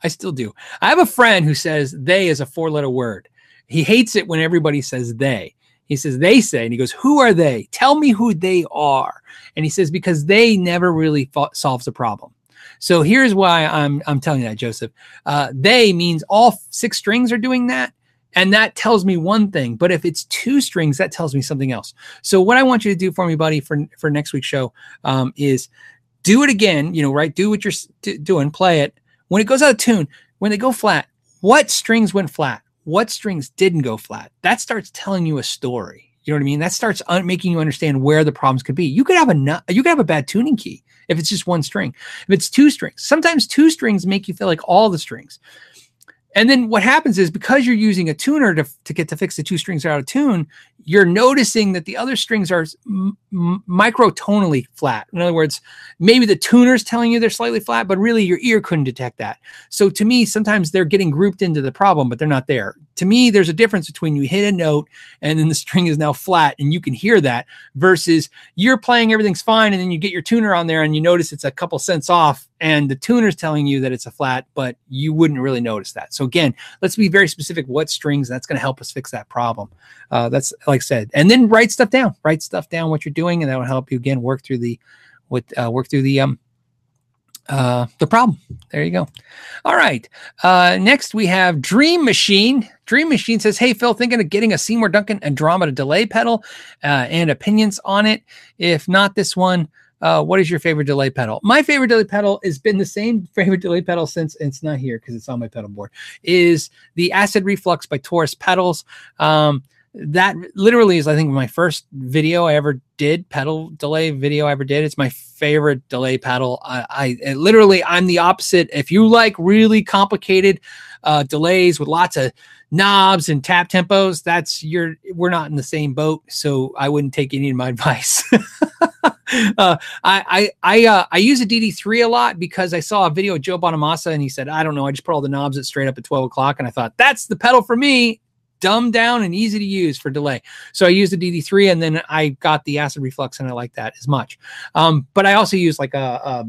still do. I have a friend who says they is a 4-letter word. He hates it when everybody says they. He says, they say, and he goes, who are they? Tell me who they are. And he says, because they never really solves the problem. So here's why I'm telling you that, Joseph. They means all six strings are doing that. And that tells me one thing. But if it's two strings, that tells me something else. So what I want you to do for me, buddy, for next week's show is do it again. You know, right? Do what you're doing. Play it. When it goes out of tune, when they go flat, what strings went flat? What strings didn't go flat? That starts telling you a story. You know what I mean? That starts making you understand where the problems could be. You could have a bad tuning key if it's just one string. If it's two strings, sometimes two strings make you feel like all the strings. And then what happens is, because you're using a tuner to get to fix the two strings that are out of tune, you're noticing that the other strings are microtonally flat. In other words, maybe the tuner's telling you they're slightly flat, but really your ear couldn't detect that. So to me, sometimes they're getting grouped into the problem, but they're not there. To me, there's a difference between you hit a note and then the string is now flat and you can hear that, versus you're playing, everything's fine, and then you get your tuner on there and you notice it's a couple cents off and the tuner's telling you that it's a flat, but you wouldn't really notice that. So again, let's be very specific what strings. That's going to help us fix that problem. That's like I said. And then write stuff down what you're doing, and that will help you again work through the problem. There you go. All right. Next we have Dream Machine. Dream Machine says, hey, Phil, thinking of getting a Seymour Duncan Andromeda delay pedal and opinions on it. If not this one, what is your favorite delay pedal? My favorite delay pedal has been the same favorite delay pedal since, and it's not here because it's on my pedal board, is the Acid Reflux by Taurus Pedals. That literally is, I think, my first video I ever did, pedal delay video I ever did. It's my favorite delay pedal. I literally, I'm the opposite. If you like really complicated delays with lots of knobs and tap tempos, we're not in the same boat. So I wouldn't take any of my advice. I use a DD3 a lot because I saw a video of Joe Bonamassa and he said, I don't know, I just put all the knobs at straight up at 12 o'clock. And I thought, that's the pedal for me. Dumbed down and easy to use for delay. So I used the DD3 and then I got the Acid Reflux and I like that as much. But I also use like the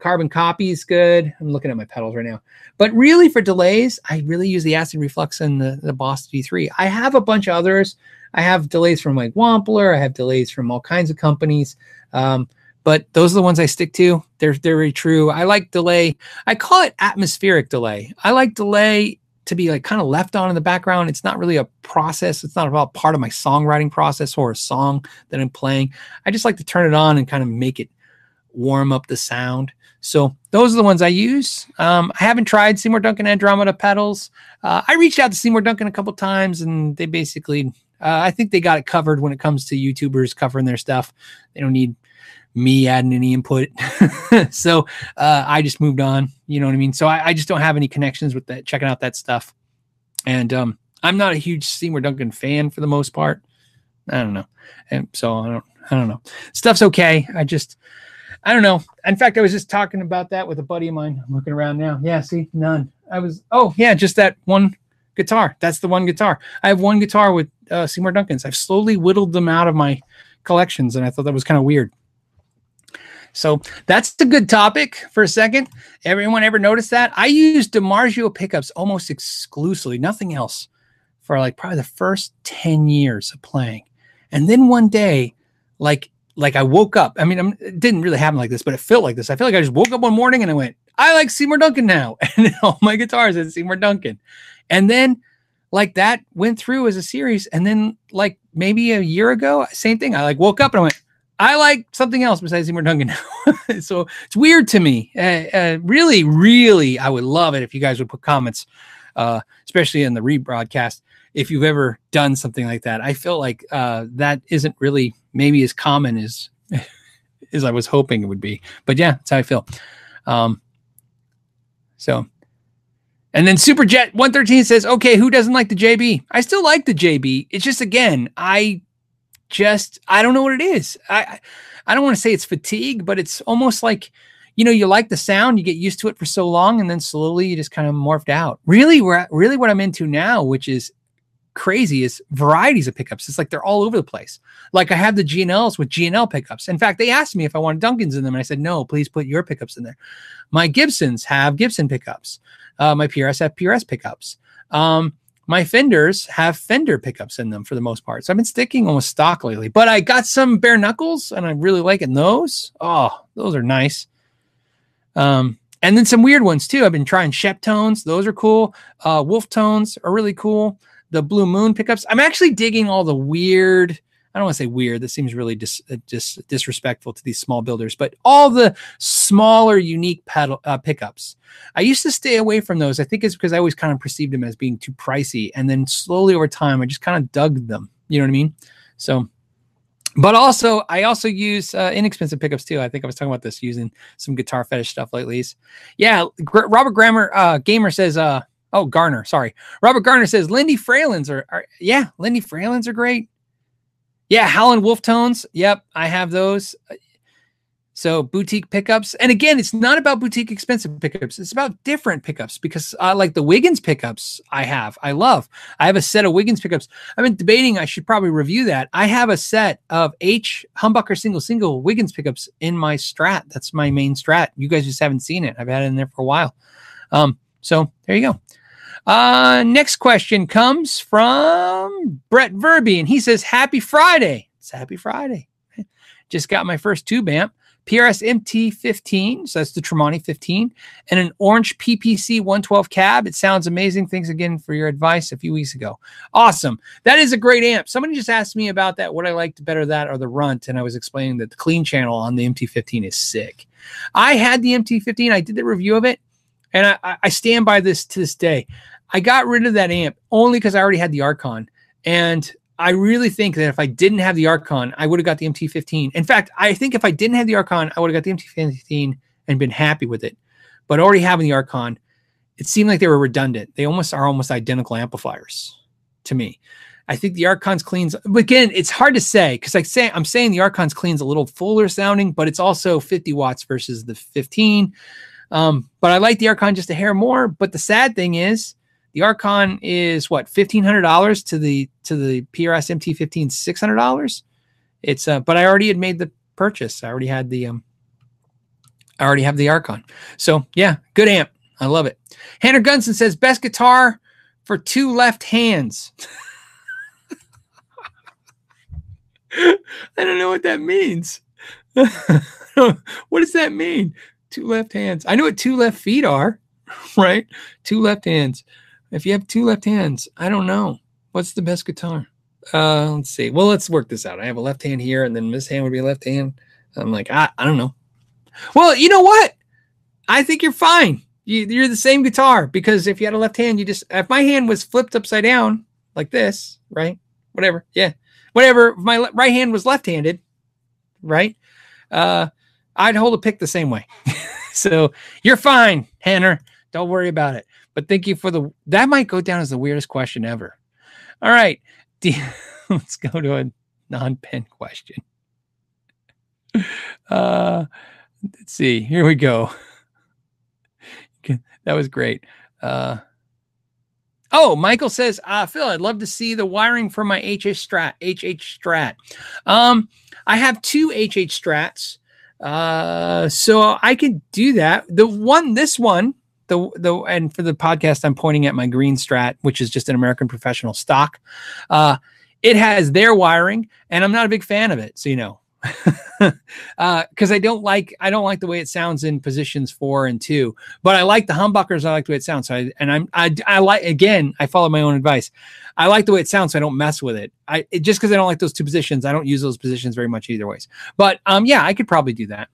Carbon Copy is good. I'm looking at my pedals right now. But really for delays, I really use the Acid Reflux and the Boss D3. I have a bunch of others. I have delays from like Wampler. I have delays from all kinds of companies. But those are the ones I stick to. They're very true. I like delay. I call it atmospheric delay. I like delay to be like kind of left on in the background. It's not really a process. It's not about part of my songwriting process or a song that I'm playing. I just like to turn it on and kind of make it warm up the sound. So those are the ones I use. I haven't tried Seymour Duncan Andromeda pedals. I reached out to Seymour Duncan a couple times and they basically, I think they got it covered when it comes to YouTubers covering their stuff. They don't need me adding any input. So I just moved on, you know what I mean? So I just don't have any connections with that, checking out that stuff. And I'm not a huge Seymour Duncan fan for the most part. I don't know. And so I don't know. Stuff's okay. I don't know. In fact, I was just talking about that with a buddy of mine. I'm looking around now. Yeah, see, none. Just that one guitar. That's the one guitar. I have one guitar with Seymour Duncan's. I've slowly whittled them out of my collections, and I thought that was kind of weird. So that's a good topic for a second. Everyone ever noticed that? I use DiMarzio pickups almost exclusively, nothing else, for like probably the first 10 years of playing. And then one day, like I woke up. I mean, it didn't really happen like this, but it felt like this. I feel like I just woke up one morning and I went, I like Seymour Duncan now. And all my guitars had Seymour Duncan. And then like that went through as a series. And then like maybe a year ago, same thing. I like woke up and I went, I like something else besides Seymour Duncan now. So it's weird to me. Really, really, I would love it if you guys would put comments, especially in the rebroadcast, if you've ever done something like that. I feel like that isn't really maybe as common as I was hoping it would be. But yeah, that's how I feel. And then Superjet 113 says, okay, who doesn't like the JB? I still like the JB. It's just, again, I don't know what it is. I don't want to say it's fatigue, but it's almost like, you know, you like the sound, you get used to it for so long, and then slowly you just kind of morphed out. Really what I'm into now, which is crazy, is varieties of pickups. It's like they're all over the place. Like I have the G&Ls with G&L pickups. In fact, they asked me if I wanted Duncans in them, and I said, no, please put your pickups in there. My Gibsons have Gibson pickups. My PRS have PRS pickups. my Fenders have Fender pickups in them for the most part. So I've been sticking almost stock lately, but I got some bare knuckles and I really like it. Those, oh, those are nice. And then some weird ones too. I've been trying Shep tones. Those are cool. Wolf tones are really cool. The Blue Moon pickups. I'm actually digging all the weird, I don't want to say weird. This seems really disrespectful to these small builders, but all the smaller, unique pedal pickups. I used to stay away from those. I think it's because I always kind of perceived them as being too pricey. And then slowly over time, I just kind of dug them. You know what I mean? So, but also, I also use inexpensive pickups too. I think I was talking about this using some Guitar Fetish stuff lately. Yeah. Robert Grammer, Gamer says, oh, Garner, sorry. Robert Garner says, Lindy Fralins are yeah, Lindy Fralins are great. Yeah, Howlin' Wolf Tones. Yep, I have those. So boutique pickups. And again, it's not about boutique expensive pickups. It's about different pickups because like the Wiggins pickups I have, I love. I have a set of Wiggins pickups. I've been debating I should probably review that. I have a set of H humbucker single Wiggins pickups in my Strat. That's my main Strat. You guys just haven't seen it. I've had it in there for a while. So there you go. Next question comes from Brett Verby, and he says, happy Friday. It's happy Friday. Just got my first tube amp, PRS MT 15. So that's the Tremonti 15 and an orange PPC 112 cab. It sounds amazing. Thanks again for your advice a few weeks ago. Awesome. That is a great amp. Somebody just asked me about that, what I liked better, that or the Runt. And I was explaining that the clean channel on the MT 15 is sick. I had the MT 15. I did the review of it. And I stand by this to this day. I got rid of that amp only because I already had the Archon. And I really think that if I didn't have the Archon, I would have got the MT-15. In fact, I think if I didn't have the Archon, I would have got the MT-15 and been happy with it. But already having the Archon, it seemed like they were redundant. They almost are almost identical amplifiers to me. I think the Archon's cleans, but again, it's hard to say because I'm saying the Archon's clean's a little fuller sounding, but it's also 50 watts versus the 15. But I like the Archon just a hair more. But the sad thing is the Archon is what, $1,500 to the PRS MT 15, $600. It's but I already had made the purchase. I already had the, I already have the Archon. So yeah, good amp. I love it. Hannah Gunson says best guitar for two left hands. I don't know what that means. What does that mean? Two left hands. I know what two left feet are, right? Two left hands. If you have two left hands, I don't know. What's the best guitar? Let's see. Well, let's work this out. I have a left hand here, and then this hand would be a left hand. I'm like, I don't know. Well, you know what? I think you're fine. You're the same guitar because if you had a left hand, you just, if my hand was flipped upside down like this, right? Whatever. Yeah. Whatever. If my right hand was left-handed, right? I'd hold a pick the same way. So you're fine, Hanner. Don't worry about it. But thank you for the, that might go down as the weirdest question ever. All right. Let's go to a non-pen question. Let's see. Here we go. That was great. Oh, Michael says, Phil, I'd love to see the wiring for my HH Strat. I have two HH Strats. So I could do that. This one, and for the podcast, I'm pointing at my green Strat, which is just an American Professional stock. It has their wiring and I'm not a big fan of it. So, you know, cause I don't like the way it sounds in positions 4 and 2, but I like the humbuckers. I like the way it sounds. So I follow my own advice. I like the way it sounds. So I don't mess with it. Just cause I don't like those two positions. I don't use those positions very much either ways, but, yeah, I could probably do that.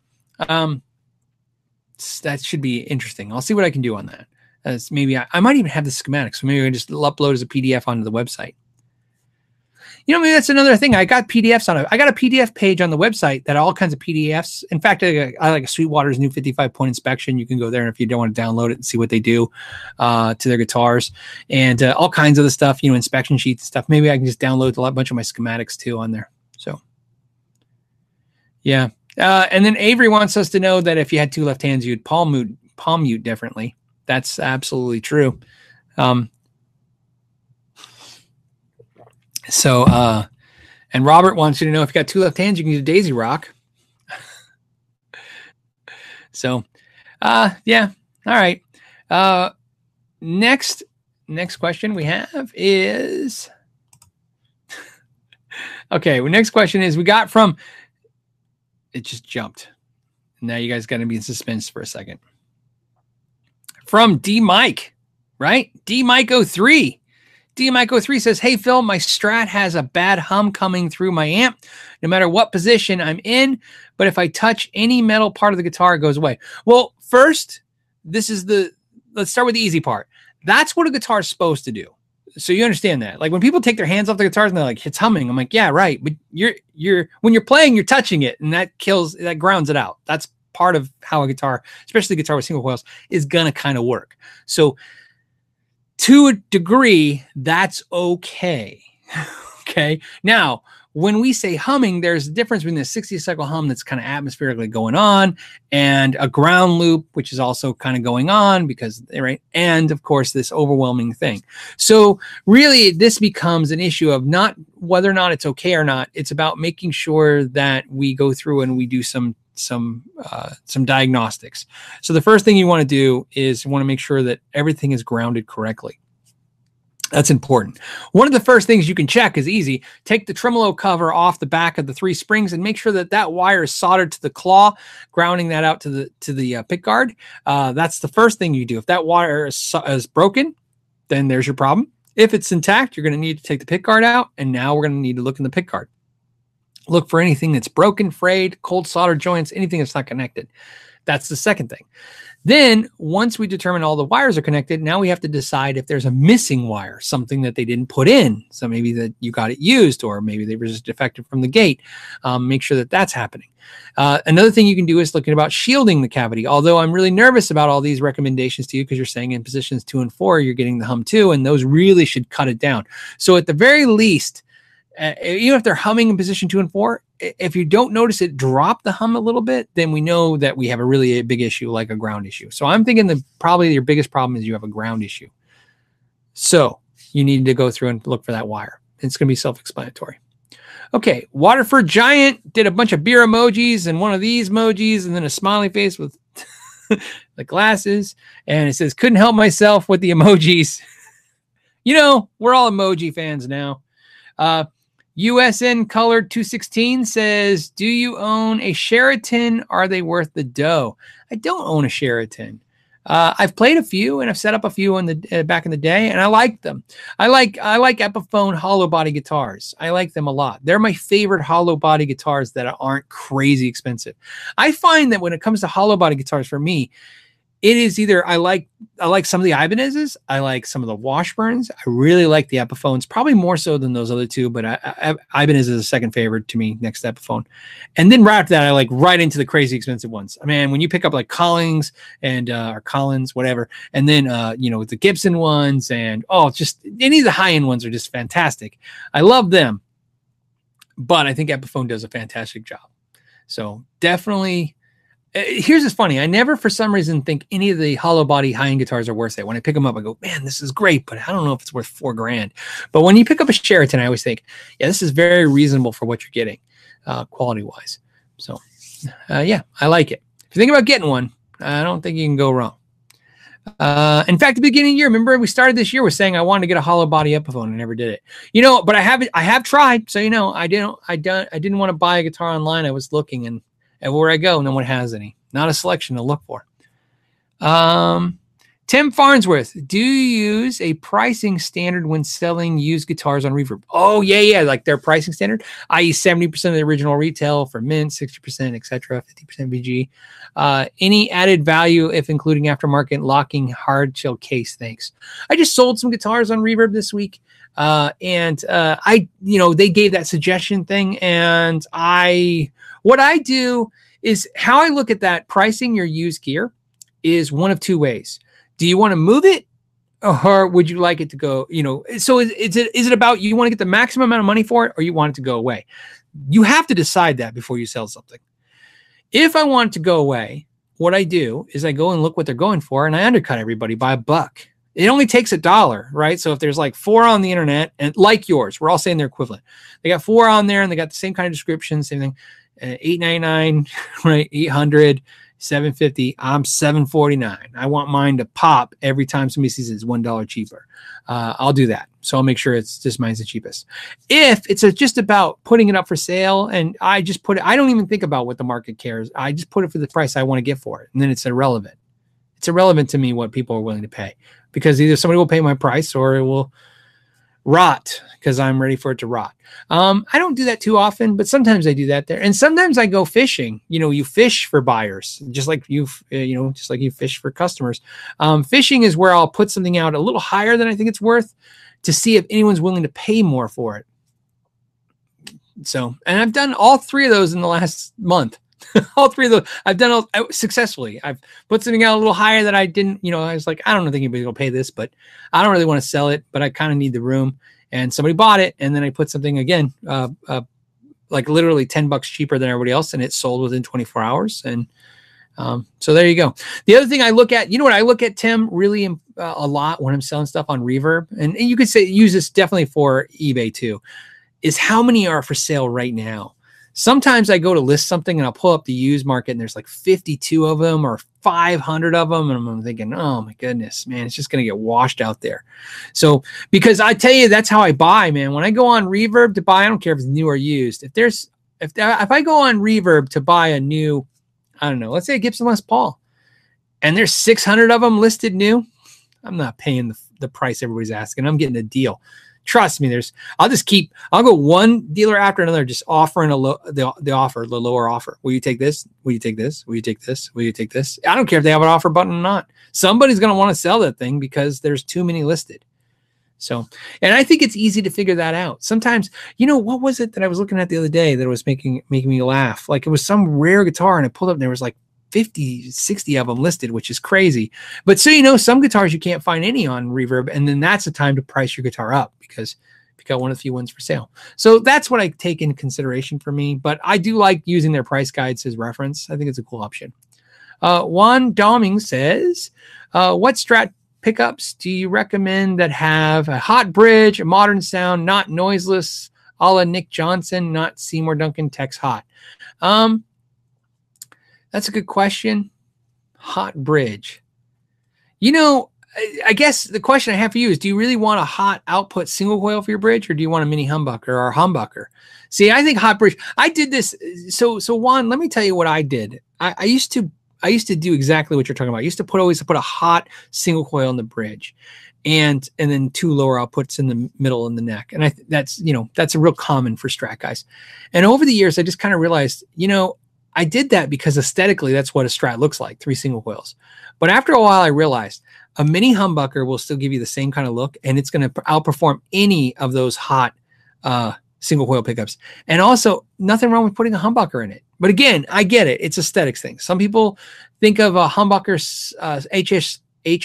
That should be interesting. I'll see what I can do on that. As maybe I might even have the schematics. So maybe I just upload as a PDF onto the website. You know, maybe that's another thing. I got PDFs on it. I got a PDF page on the website that all kinds of PDFs. In fact, I like Sweetwater's new 55-point inspection. You can go there, and if you don't want to download it and see what they do to their guitars and all kinds of the stuff, you know, inspection sheets and stuff. Maybe I can just download a bunch of my schematics too on there. So, yeah. And then Avery wants us to know that if you had two left hands, you'd palm mute differently. That's absolutely true. So, and Robert wants you to know if you got two left hands, you can do Daisy Rock. So, yeah. All right. Next next question we have is... okay, well, next question is we got from... It just jumped. Now you guys got to be in suspense for a second. From D Mike, right? D Mike 03. D Mike 03 says, "Hey Phil, my Strat has a bad hum coming through my amp, no matter what position I'm in. But if I touch any metal part of the guitar, it goes away." Well, first, this is the let's start with the easy part. That's what a guitar is supposed to do. So you understand that. Like when people take their hands off the guitars and they're like, "It's humming," I'm like, "Yeah, right." But you're when you're playing, you're touching it, and that grounds it out. That's part of how a guitar, especially a guitar with single coils, is gonna kind of work. So to a degree, that's okay. Okay. Now, when we say humming, there's a difference between the 60 cycle hum that's kind of atmospherically going on and a ground loop, which is also kind of going on because, right? And of course, this overwhelming thing. So really this becomes an issue of not whether or not it's okay or not. It's about making sure that we go through and we do some diagnostics. So the first thing you want to do is you want to make sure that everything is grounded correctly. That's important. One of the first things you can check is easy. Take the tremolo cover off the back of the three springs and make sure that that wire is soldered to the claw, grounding that out to the pick guard. That's the first thing you do. If that wire is broken, then there's your problem. If it's intact, you're going to need to take the pick guard out, and now we're going to need to look in the pick guard. Look for anything that's broken, frayed, cold solder joints, anything that's not connected. That's the second thing. Then once we determine all the wires are connected, now we have to decide if there's a missing wire, something that they didn't put in. So maybe that you got it used, or maybe they were just defective from the gate. Make sure that that's happening. Another thing you can do is looking about shielding the cavity. Although I'm really nervous about all these recommendations to you because you're saying in positions 2 and 4, you're getting the hum too, and those really should cut it down. So at the very least, even if they're humming in position 2 and 4, if you don't notice it drop the hum a little bit, then we know that we have a really big issue, like a ground issue. So I'm thinking that probably your biggest problem is you have a ground issue. So you need to go through and look for that wire. It's going to be self-explanatory. Okay, Waterford Giant did a bunch of beer emojis and one of these emojis and then a smiley face with the glasses. And it says, "Couldn't help myself with the emojis." You know, we're all emoji fans now. USN Colored 216 says, "Do you own a Sheraton? Are they worth the dough?" I don't own a Sheraton. I've played a few and I've set up a few on the back in the day, and I like them. I like Epiphone hollow body guitars. I like them a lot. They're my favorite hollow body guitars that aren't crazy expensive. I find that when it comes to hollow body guitars, for me, it is either I like some of the Ibanez's, I like some of the Washburns, I really like the Epiphones, probably more so than those other two, but Ibanez is a second favorite to me next to Epiphone. And then right after that, I like right into the crazy expensive ones. I mean, when you pick up like Collings and or Collins, whatever, and then the Gibson ones and just any of the high-end ones are just fantastic. I love them, but I think Epiphone does a fantastic job. So definitely. Here's what's funny. I never, for some reason, think any of the hollow body high-end guitars are worth it. When I pick them up, I go, man, this is great, but I don't know if it's worth $4,000. But when you pick up a Sheraton, I always think, yeah, this is very reasonable for what you're getting quality-wise. So, yeah, I like it. If you think about getting one, I don't think you can go wrong. In fact, at the beginning of the year, remember we started this year with saying I wanted to get a hollow body Epiphone and never did it. But I have tried. So, I didn't want to buy a guitar online. I was looking and everywhere I go, no one has any. Not a selection to look for. Tim Farnsworth, do you use a pricing standard when selling used guitars on Reverb? Oh, yeah, like their pricing standard, i.e. 70% of the original retail for mint, 60%, etc., 50% VG. Any added value if including aftermarket locking hard shell case? Thanks. I just sold some guitars on Reverb this week. They gave that suggestion thing, and what I do is how I look at that pricing your used gear is one of two ways. Do you want to move it, or would you like it to go, so is it about you want to get the maximum amount of money for it, or you want it to go away? You have to decide that before you sell something. If I want it to go away, what I do is I go and look what they're going for, and I undercut everybody by $1. It only takes $1, right? So if there's like 4 on the internet, and like yours, we're all saying they're equivalent. They got 4 on there, and they got the same kind of description, same thing, $899, right? $800, $7.50. I'm $7.49. I want mine to pop every time somebody sees it's $1 cheaper. I'll do that. So I'll make sure it's just mine's the cheapest. If it's just about putting it up for sale and I just put it, I don't even think about what the market cares. I just put it for the price I want to get for it. And then it's irrelevant. It's irrelevant to me what people are willing to pay, because either somebody will pay my price or it will rot because I'm ready for it to rot. I don't do that too often, but sometimes I do that there. And sometimes I go fishing. You know, you fish for buyers, just like you fish for customers. Fishing is where I'll put something out a little higher than I think it's worth to see if anyone's willing to pay more for it. So, and I've done all three of those in the last month. All three of those I've done successfully. I've put something out a little higher that I didn't, I was like, I don't think anybody's gonna pay this, but I don't really want to sell it, but I kind of need the room, and somebody bought it. And then I put something again, like literally $10 cheaper than everybody else. And it sold within 24 hours. And, so there you go. The other thing I look at, what I look at, Tim, really a lot when I'm selling stuff on Reverb, and you could say use this definitely for eBay too, is how many are for sale right now. Sometimes I go to list something and I'll pull up the used market and there's like 52 of them or 500 of them. And I'm thinking, oh my goodness, man, it's just going to get washed out there. So, because I tell you, that's how I buy, man. When I go on Reverb to buy, I don't care if it's new or used. If I go on Reverb to buy a new, I don't know, let's say a Gibson Les Paul, and there's 600 of them listed new, I'm not paying the price everybody's asking. I'm getting a deal. Trust me, I'll go one dealer after another, just offering the lower offer. Will you take this? Will you take this? Will you take this? Will you take this? I don't care if they have an offer button or not. Somebody's going to want to sell that thing because there's too many listed. So, and I think it's easy to figure that out. Sometimes, what was it that I was looking at the other day that was making me laugh? Like, it was some rare guitar and I pulled up and there was like 50, 60 of them listed, which is crazy. But so, some guitars you can't find any on Reverb. And then that's the time to price your guitar up because pick out one of the few ones for sale. So that's what I take into consideration for me. But I do like using their price guides as reference. I think it's a cool option. Juan Doming says, what Strat pickups do you recommend that have a hot bridge, a modern sound, not noiseless, a la Nick Johnson, not Seymour Duncan, Tex Hot? That's a good question. Hot bridge. I guess the question I have for you is, do you really want a hot output single coil for your bridge, or do you want a mini humbucker or a humbucker? See, I think hot bridge. I did this. So Juan, let me tell you what I did. I used to do exactly what you're talking about. I used to always put a hot single coil in the bridge, and then two lower outputs in the middle and the neck. And that's a real common for Strat guys. And over the years, I just kind of realized, I did that because aesthetically, that's what a Strat looks like, three single coils. But after a while, I realized a mini humbucker will still give you the same kind of look, and it's going to outperform any of those hot single coil pickups. And also, nothing wrong with putting a humbucker in it. But again, I get it. It's aesthetics thing. Some people think of a humbucker HSS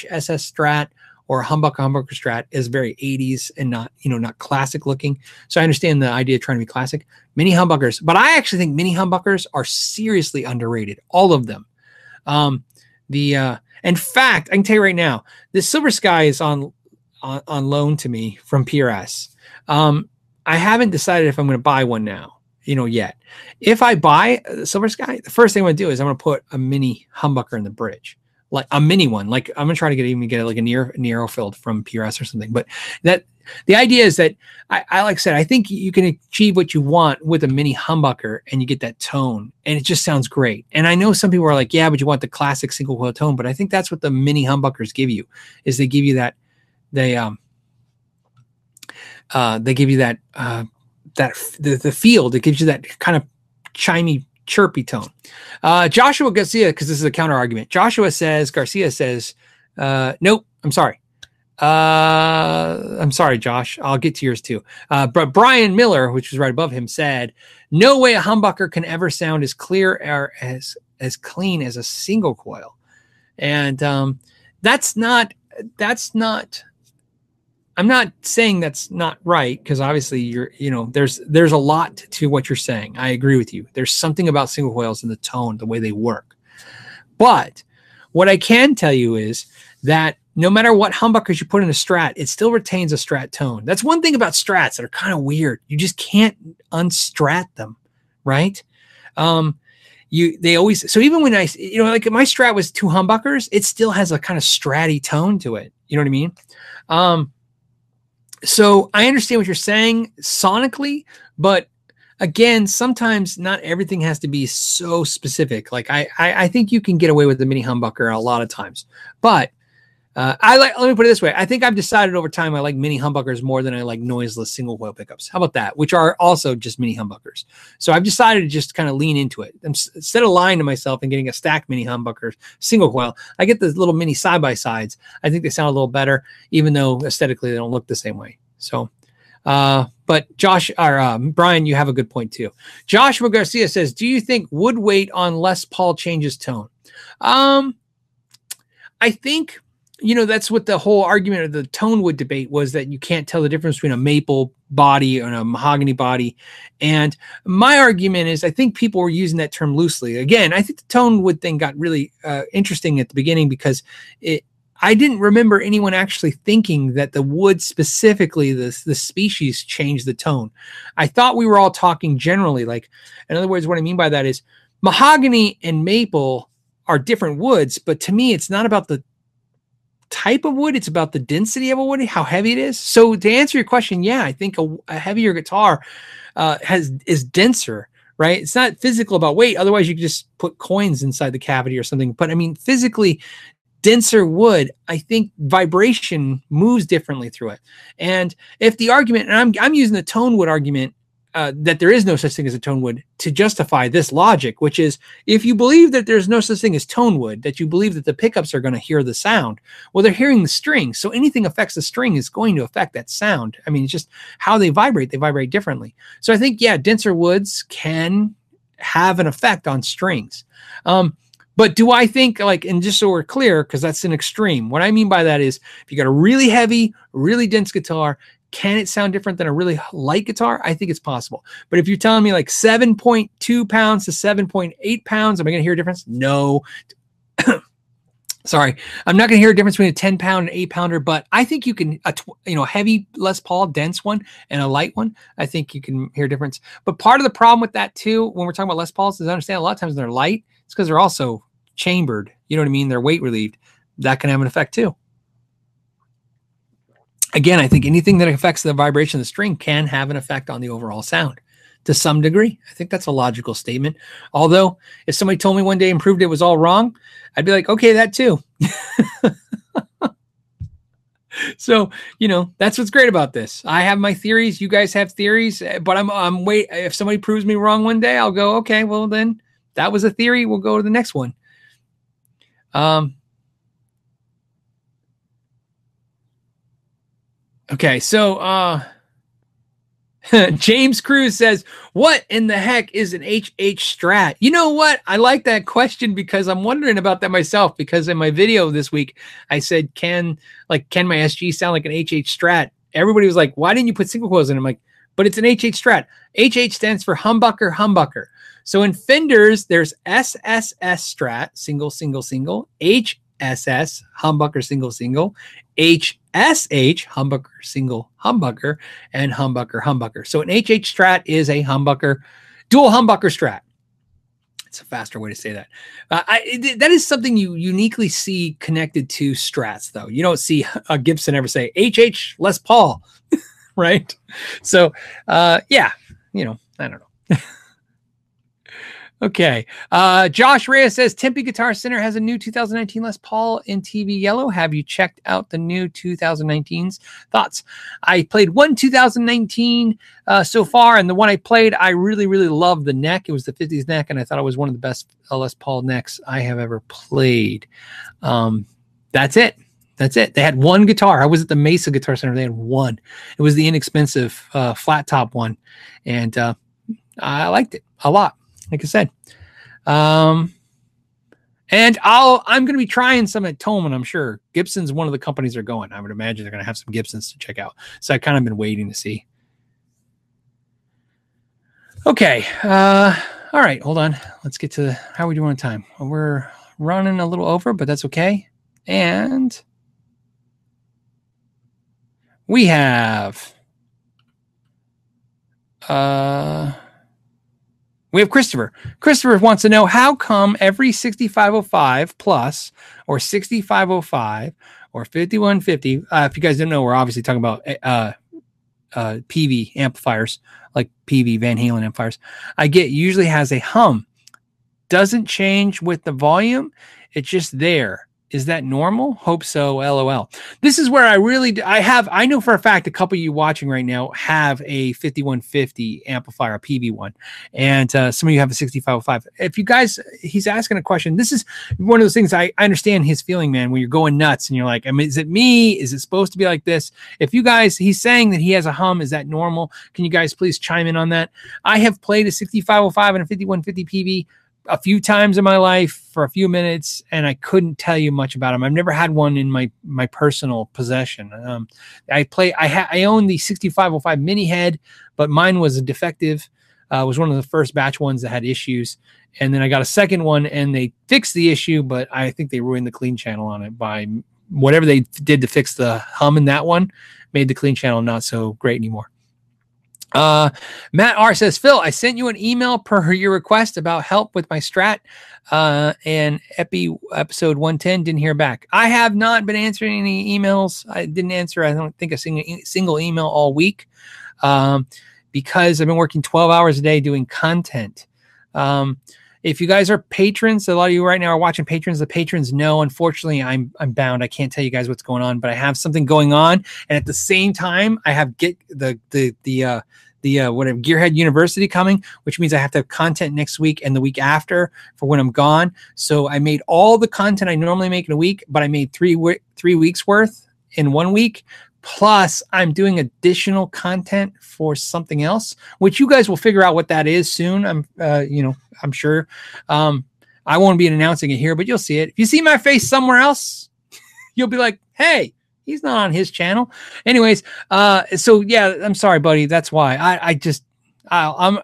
Strat or a humbucker Strat as very 80s and not classic looking. So I understand the idea of trying to be classic. Mini humbuckers, but I actually think mini humbuckers are seriously underrated. All of them. In fact, I can tell you right now, this Silver Sky is on loan to me from PRS. I haven't decided if I'm going to buy one now, yet. If I buy the Silver Sky, the first thing I'm going to do is I'm going to put a mini humbucker in the bridge. Like a mini one, like I'm gonna try to get like a Nerofield from PRS or something. But the idea is that I think you can achieve what you want with a mini humbucker, and you get that tone, and it just sounds great. And I know some people are like, yeah, but you want the classic single coil tone. But I think that's what the mini humbuckers give you, is they give you that the field. It gives you that kind of chimey, chirpy tone. Joshua Garcia, because this is a counter argument. Garcia says, nope, I'm sorry. I'm sorry, Josh. I'll get to yours too. But Brian Miller, which was right above him, said, no way a humbucker can ever sound as clear or as clean as a single coil. And I'm not saying that's not right, because obviously there's a lot to what you're saying. I agree with you. There's something about single coils and the tone, the way they work. But what I can tell you is that no matter what humbuckers you put in a Strat, it still retains a Strat tone. That's one thing about Strats that are kind of weird. You just can't unstrat them, right? they always, so even when I, you know, like my Strat was two humbuckers, it still has a kind of stratty tone to it. You know what I mean? So I understand what you're saying sonically, but again, sometimes not everything has to be so specific. Like I think you can get away with the mini humbucker a lot of times, but let me put it this way. I think I've decided over time, I like mini humbuckers more than I like noiseless single coil pickups. How about that? Which are also just mini humbuckers. So I've decided to just kind of lean into it. Instead of lying to myself and getting a stack mini humbucker, single coil, I get the little mini side-by-sides. I think they sound a little better, even though aesthetically they don't look the same way. So, but Josh or Brian, you have a good point too. Joshua Garcia says, do you think wood weight on Les Paul changes tone? I think, you know, that's what the whole argument of the tone wood debate was, that you can't tell the difference between a maple body and a mahogany body. And my argument is I think people were using that term loosely. Again, I think the tone wood thing got really interesting at the beginning because I didn't remember anyone actually thinking that the wood specifically, the species, changed the tone. I thought we were all talking generally. Like, in other words, what I mean by that is mahogany and maple are different woods, but to me, it's not about the type of wood, it's about the density of a wood, how heavy it is. So to answer your question, yeah, I think a heavier guitar is denser, right? It's not physical about weight. Otherwise you could just put coins inside the cavity or something. But I mean, physically denser wood, I think vibration moves differently through it. And if the argument, and I'm using the tone wood argument, that there is no such thing as a tone wood to justify this logic, which is if you believe that there's no such thing as tone wood, that you believe that the pickups are going to hear the sound, well, they're hearing the string. So anything affects the string is going to affect that sound. I mean, it's just how they vibrate differently. So I think, yeah, denser woods can have an effect on strings. But do I think, like, and just so we're clear, because that's an extreme, what I mean by that is if you got a really heavy, really dense guitar, can it sound different than a really light guitar? I think it's possible. But if you're telling me like 7.2 pounds to 7.8 pounds, am I going to hear a difference? No. Sorry. I'm not going to hear a difference between a 10 pound and 8 pounder, but I think you can, heavy Les Paul, dense one and a light one, I think you can hear a difference. But part of the problem with that too, when we're talking about Les Pauls, is I understand a lot of times they're light. It's because they're also chambered. You know what I mean? They're weight relieved. That can have an effect too. Again, I think anything that affects the vibration of the string can have an effect on the overall sound to some degree. I think that's a logical statement. Although, if somebody told me one day and proved it was all wrong, I'd be like, okay, that too. So, that's what's great about this. I have my theories. You guys have theories. But if somebody proves me wrong one day, I'll go, okay, well, then that was a theory. We'll go to the next one. Okay, so James Cruz says, what in the heck is an HH Strat? You know what? I like that question because I'm wondering about that myself, because in my video this week, I said, can my SG sound like an HH Strat? Everybody was like, why didn't you put single coils in? I'm like, but it's an HH Strat. HH stands for humbucker, humbucker. So in Fenders, there's SSS Strat, single, single, single, HSS, humbucker, single, single, HSH, humbucker, single, humbucker, and humbucker, humbucker. So an HH Strat is a humbucker, dual humbucker Strat. It's a faster way to say that. That is something you uniquely see connected to Strats, though. You don't see a Gibson ever say HH Les Paul, right? So, I don't know. Okay. Josh Reyes says, Tempe Guitar Center has a new 2019 Les Paul in TV yellow. Have you checked out the new 2019s? Thoughts? I played one 2019 so far, and the one I played, I really, really loved the neck. It was the 50s neck, and I thought it was one of the best Les Paul necks I have ever played. That's it. That's it. They had one guitar. I was at the Mesa Guitar Center. They had one. It was the inexpensive flat top one, and I liked it a lot. Like I said, and I'm going to be trying some at Toman, I'm sure. Gibson's one of the companies they're going. I would imagine they're going to have some Gibsons to check out. So I kind of been waiting to see. Okay. All right. Hold on. Let's get to how are we doing on time? We're running a little over, but that's okay. And we have We have Christopher. Christopher wants to know how come every 6505 plus or 6505 or 5150, if you guys don't know, we're obviously talking about PV amplifiers, like PV Van Halen amplifiers, I get usually has a hum. Doesn't change with the volume. It's just there. Is that normal? Hope so. LOL. This is where I really, I know for a fact a couple of you watching right now have a 5150 amplifier, a PV one, and some of you have a 6505. If you guys, he's asking a question. This is one of those things I understand his feeling, man, when you're going nuts and you're like, I mean, is it me? Is it supposed to be like this? If you guys, he's saying that he has a hum. Is that normal? Can you guys please chime in on that? I have played a 6505 and a 5150 PV a few times in my life for a few minutes, and I couldn't tell you much about them. I've never had one in my personal possession. I own the 6505 mini head, but mine was a defective. It was one of the first batch ones that had issues. And then I got a second one and they fixed the issue, but I think they ruined the clean channel on it by whatever they did to fix the hum in that one, made the clean channel not so great anymore. Matt R says, Phil, I sent you an email per your request about help with my strat, and episode 110. Didn't hear back. I have not been answering any emails. I didn't answer, I don't think, a single email all week, because I've been working 12 hours a day doing content. If you guys are patrons, a lot of you right now are watching patrons. The patrons know, unfortunately, I'm bound. I can't tell you guys what's going on, but I have something going on, and at the same time, I have get the whatever Gearhead University coming, which means I have to have content next week and the week after for when I'm gone. So I made all the content I normally make in a week, but I made three weeks worth in 1 week. Plus, I'm doing additional content for something else, which you guys will figure out what that is soon. I'm sure. I won't be announcing it here, but you'll see it. If you see my face somewhere else, you'll be like, hey, he's not on his channel. Anyways, so yeah, I'm sorry, buddy. That's why I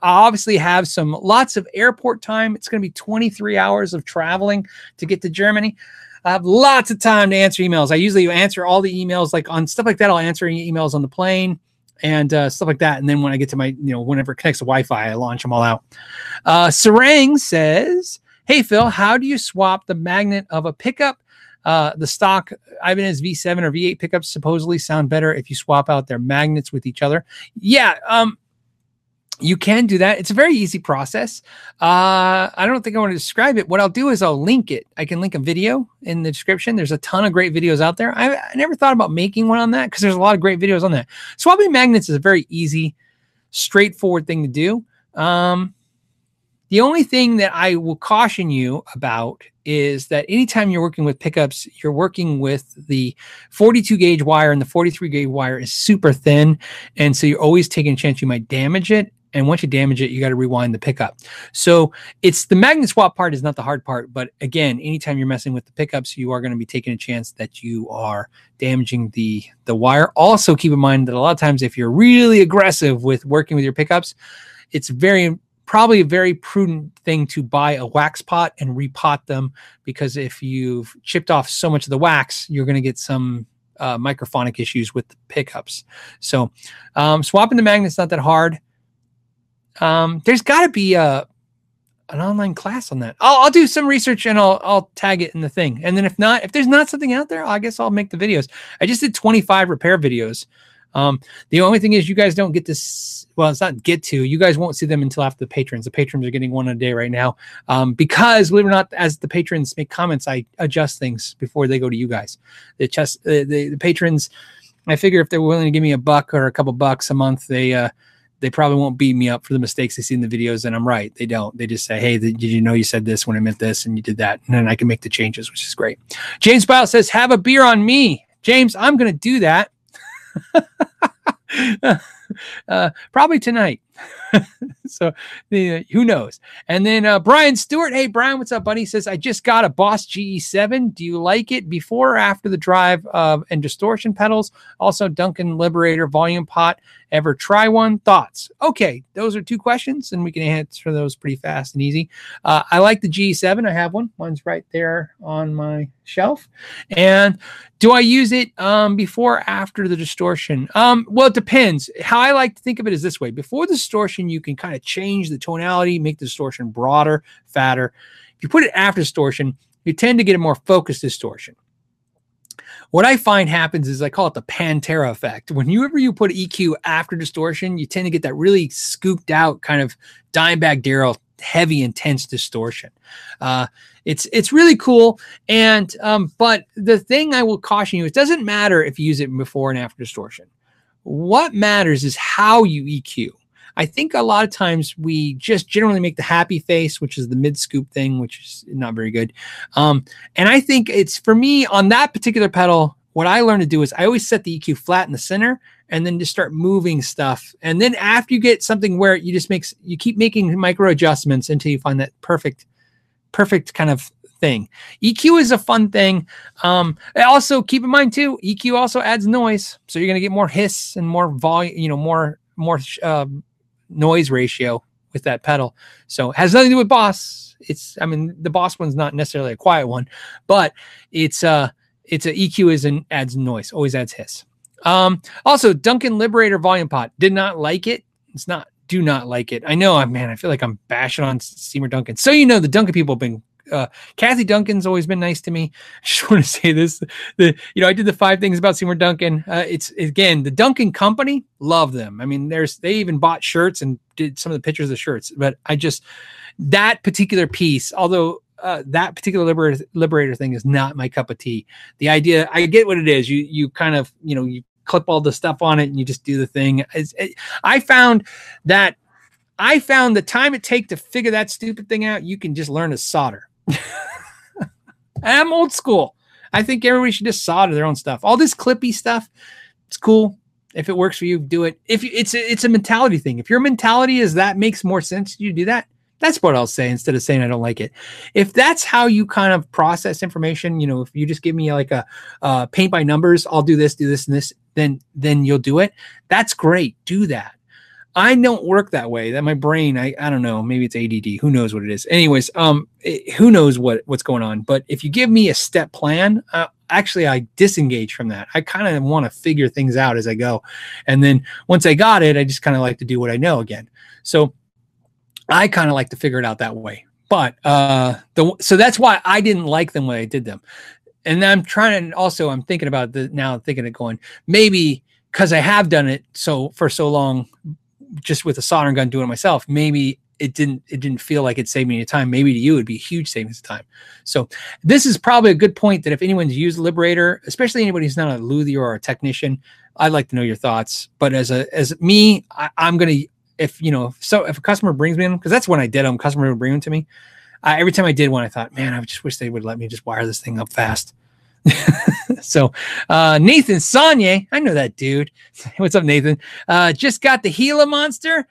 obviously have lots of airport time. It's going to be 23 hours of traveling to get to Germany. I have lots of time to answer emails. I usually answer all the emails, like on stuff like that. I'll answer emails on the plane and stuff like that. And then when I get to my, whenever it connects to Wi-Fi, I launch them all out. Sarang says, hey, Phil, how do you swap the magnet of a pickup? The stock Ibanez V7 or V8 pickups supposedly sound better if you swap out their magnets with each other. Yeah, you can do that. It's a very easy process. I don't think I want to describe it. What I'll do is I'll link it. I can link a video in the description. There's a ton of great videos out there. I never thought about making one on that because there's a lot of great videos on that. Swapping magnets is a very easy, straightforward thing to do. The only thing that I will caution you about is that anytime you're working with pickups, you're working with the 42 gauge wire, and the 43 gauge wire is super thin. And so you're always taking a chance you might damage it. And once you damage it, you got to rewind the pickup. So it's the magnet swap part is not the hard part. But again, anytime you're messing with the pickups, you are going to be taking a chance that you are damaging the wire. Also, keep in mind that a lot of times if you're really aggressive with working with your pickups, it's probably a very prudent thing to buy a wax pot and repot them, because if you've chipped off so much of the wax, you're going to get some microphonic issues with the pickups. So swapping the magnet's not that hard. There's got to be an online class on that. I'll do some research and I'll tag it in the thing. And then if there's not something out there, I guess I'll make the videos. I just did 25 repair videos. The only thing is you guys don't get this. Well, it's not get to. You guys won't see them until after the patrons. The patrons are getting one a day right now. Because believe it or not, as the patrons make comments, I adjust things before they go to you guys. The patrons, I figure if they're willing to give me $1 or a couple bucks a month, they probably won't beat me up for the mistakes they see in the videos. And I'm right. They don't. They just say, hey, did you know you said this when I meant this and you did that? And then I can make the changes, which is great. James Bile says, have a beer on me. James, I'm going to do that. Probably tonight. So who knows? And then Brian Stewart. Hey, Brian, what's up, buddy? He says, I just got a Boss GE7. Do you like it before or after the drive and distortion pedals? Also, Duncan Liberator volume pot. Ever try one? Thoughts? Okay, those are two questions, and we can answer those pretty fast and easy. I like the GE7. I have one. One's right there on my shelf. And do I use it before or after the distortion? Well, it depends. How I like to think of it is this way. Before the distortion, you can kind of change the tonality, make the distortion broader, fatter. If you put it after distortion, you tend to get a more focused distortion. What I find happens is I call it the Pantera effect. Whenever you put EQ after distortion, you tend to get that really scooped out kind of Dimebag Darrell heavy, intense distortion. It's really cool. And but the thing I will caution you, it doesn't matter if you use it before and after distortion. What matters is how you EQ. I think a lot of times we just generally make the happy face, which is the mid scoop thing, which is not very good. And I think it's, for me on that particular pedal, what I learned to do is I always set the EQ flat in the center and then just start moving stuff. And then after you get something where you just make, you keep making micro adjustments until you find that perfect kind of thing. EQ is a fun thing. Also keep in mind too, EQ also adds noise. So you're going to get more hiss and more volume, you know, more noise ratio with that pedal. So it has nothing to do with Boss. The Boss one's not necessarily a quiet one, but it's EQ is an adds noise, always adds hiss. Also Duncan Liberator volume pot, did not like it. Do not like it. I know, man, I feel like I'm bashing on Seymour Duncan. So, you know, the Duncan people have been, Kathy Duncan's always been nice to me. I just want to say this, I did the 5 things about Seymour Duncan. It's again, the Duncan company, love them. I mean, they even bought shirts and did some of the pictures of shirts, but that particular piece, although that particular liberator thing is not my cup of tea. The idea, I get what it is. You kind of, you clip all the stuff on it and you just do the thing. I found the time it takes to figure that stupid thing out, you can just learn to solder. I'm old school. I think everybody should just solder their own stuff. All this clippy stuff, it's cool. If it works for you, do it. It's a mentality thing. If your mentality is that makes more sense, you do that. That's what I'll say instead of saying I don't like it. If that's how you kind of process information, if you just give me like a paint by numbers, I'll do this, and this, then you'll do it. That's great. Do that. I don't work that way. That my brain, I don't know, maybe it's ADD. Who knows what it is? Anyways, who knows what's going on? But if you give me a step plan, I disengage from that. I kind of want to figure things out as I go. And then once I got it, I just kind of like to do what I know again. So I kind of like to figure it out that way. But so that's why I didn't like them when I did them. And I'm trying to also, I'm thinking about the now, thinking of going, maybe because I have done it so for so long, just with a soldering gun doing it myself, maybe it didn't feel like it saved me any time. Maybe to you, it'd be a huge savings of time. So this is probably a good point that if anyone's used Liberator, especially anybody who's not a luthier or a technician, I'd like to know your thoughts. But as me, I'm going to, if a customer brings me them, because that's when I did them, customer would bring them to me. Every time I did one, I thought, man, I just wish they would let me just wire this thing up fast. So, Nathan Sonye, I know that dude. What's up, Nathan? Just got the Gila monster,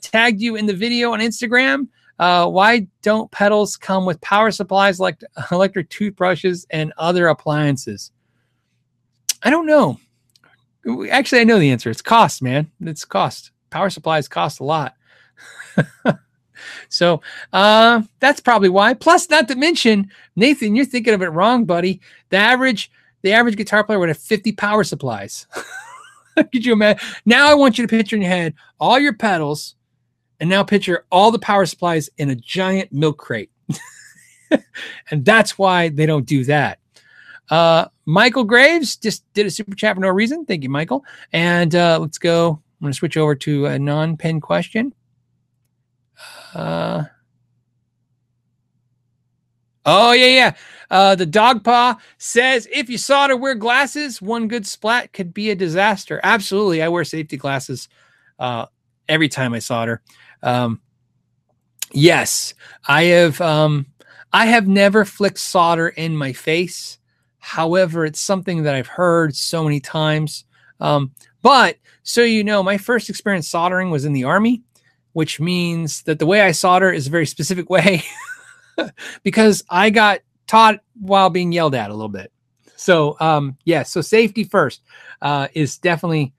tagged you in the video on Instagram. Why don't pedals come with power supplies like electric toothbrushes and other appliances? I don't know. Actually, I know the answer. It's cost, man. It's cost. Power supplies cost a lot. So that's probably why. Plus, not to mention, Nathan, you're thinking of it wrong, buddy. The average guitar player would have 50 power supplies. Could you imagine? Now I want you to picture in your head all your pedals, and now picture all the power supplies in a giant milk crate. And that's why they don't do that. Michael Graves just did a super chat for no reason. Thank you, Michael. And let's go. I'm going to switch over to a non-pen question. The dog paw says, if you solder, wear glasses. One good splat could be a disaster. Absolutely. I wear safety glasses every time I solder. Yes, I have never flicked solder in my face. However, it's something that I've heard so many times. But so my first experience soldering was in the Army, which means that the way I solder is a very specific way because I got taught while being yelled at a little bit. So, so safety first is definitely,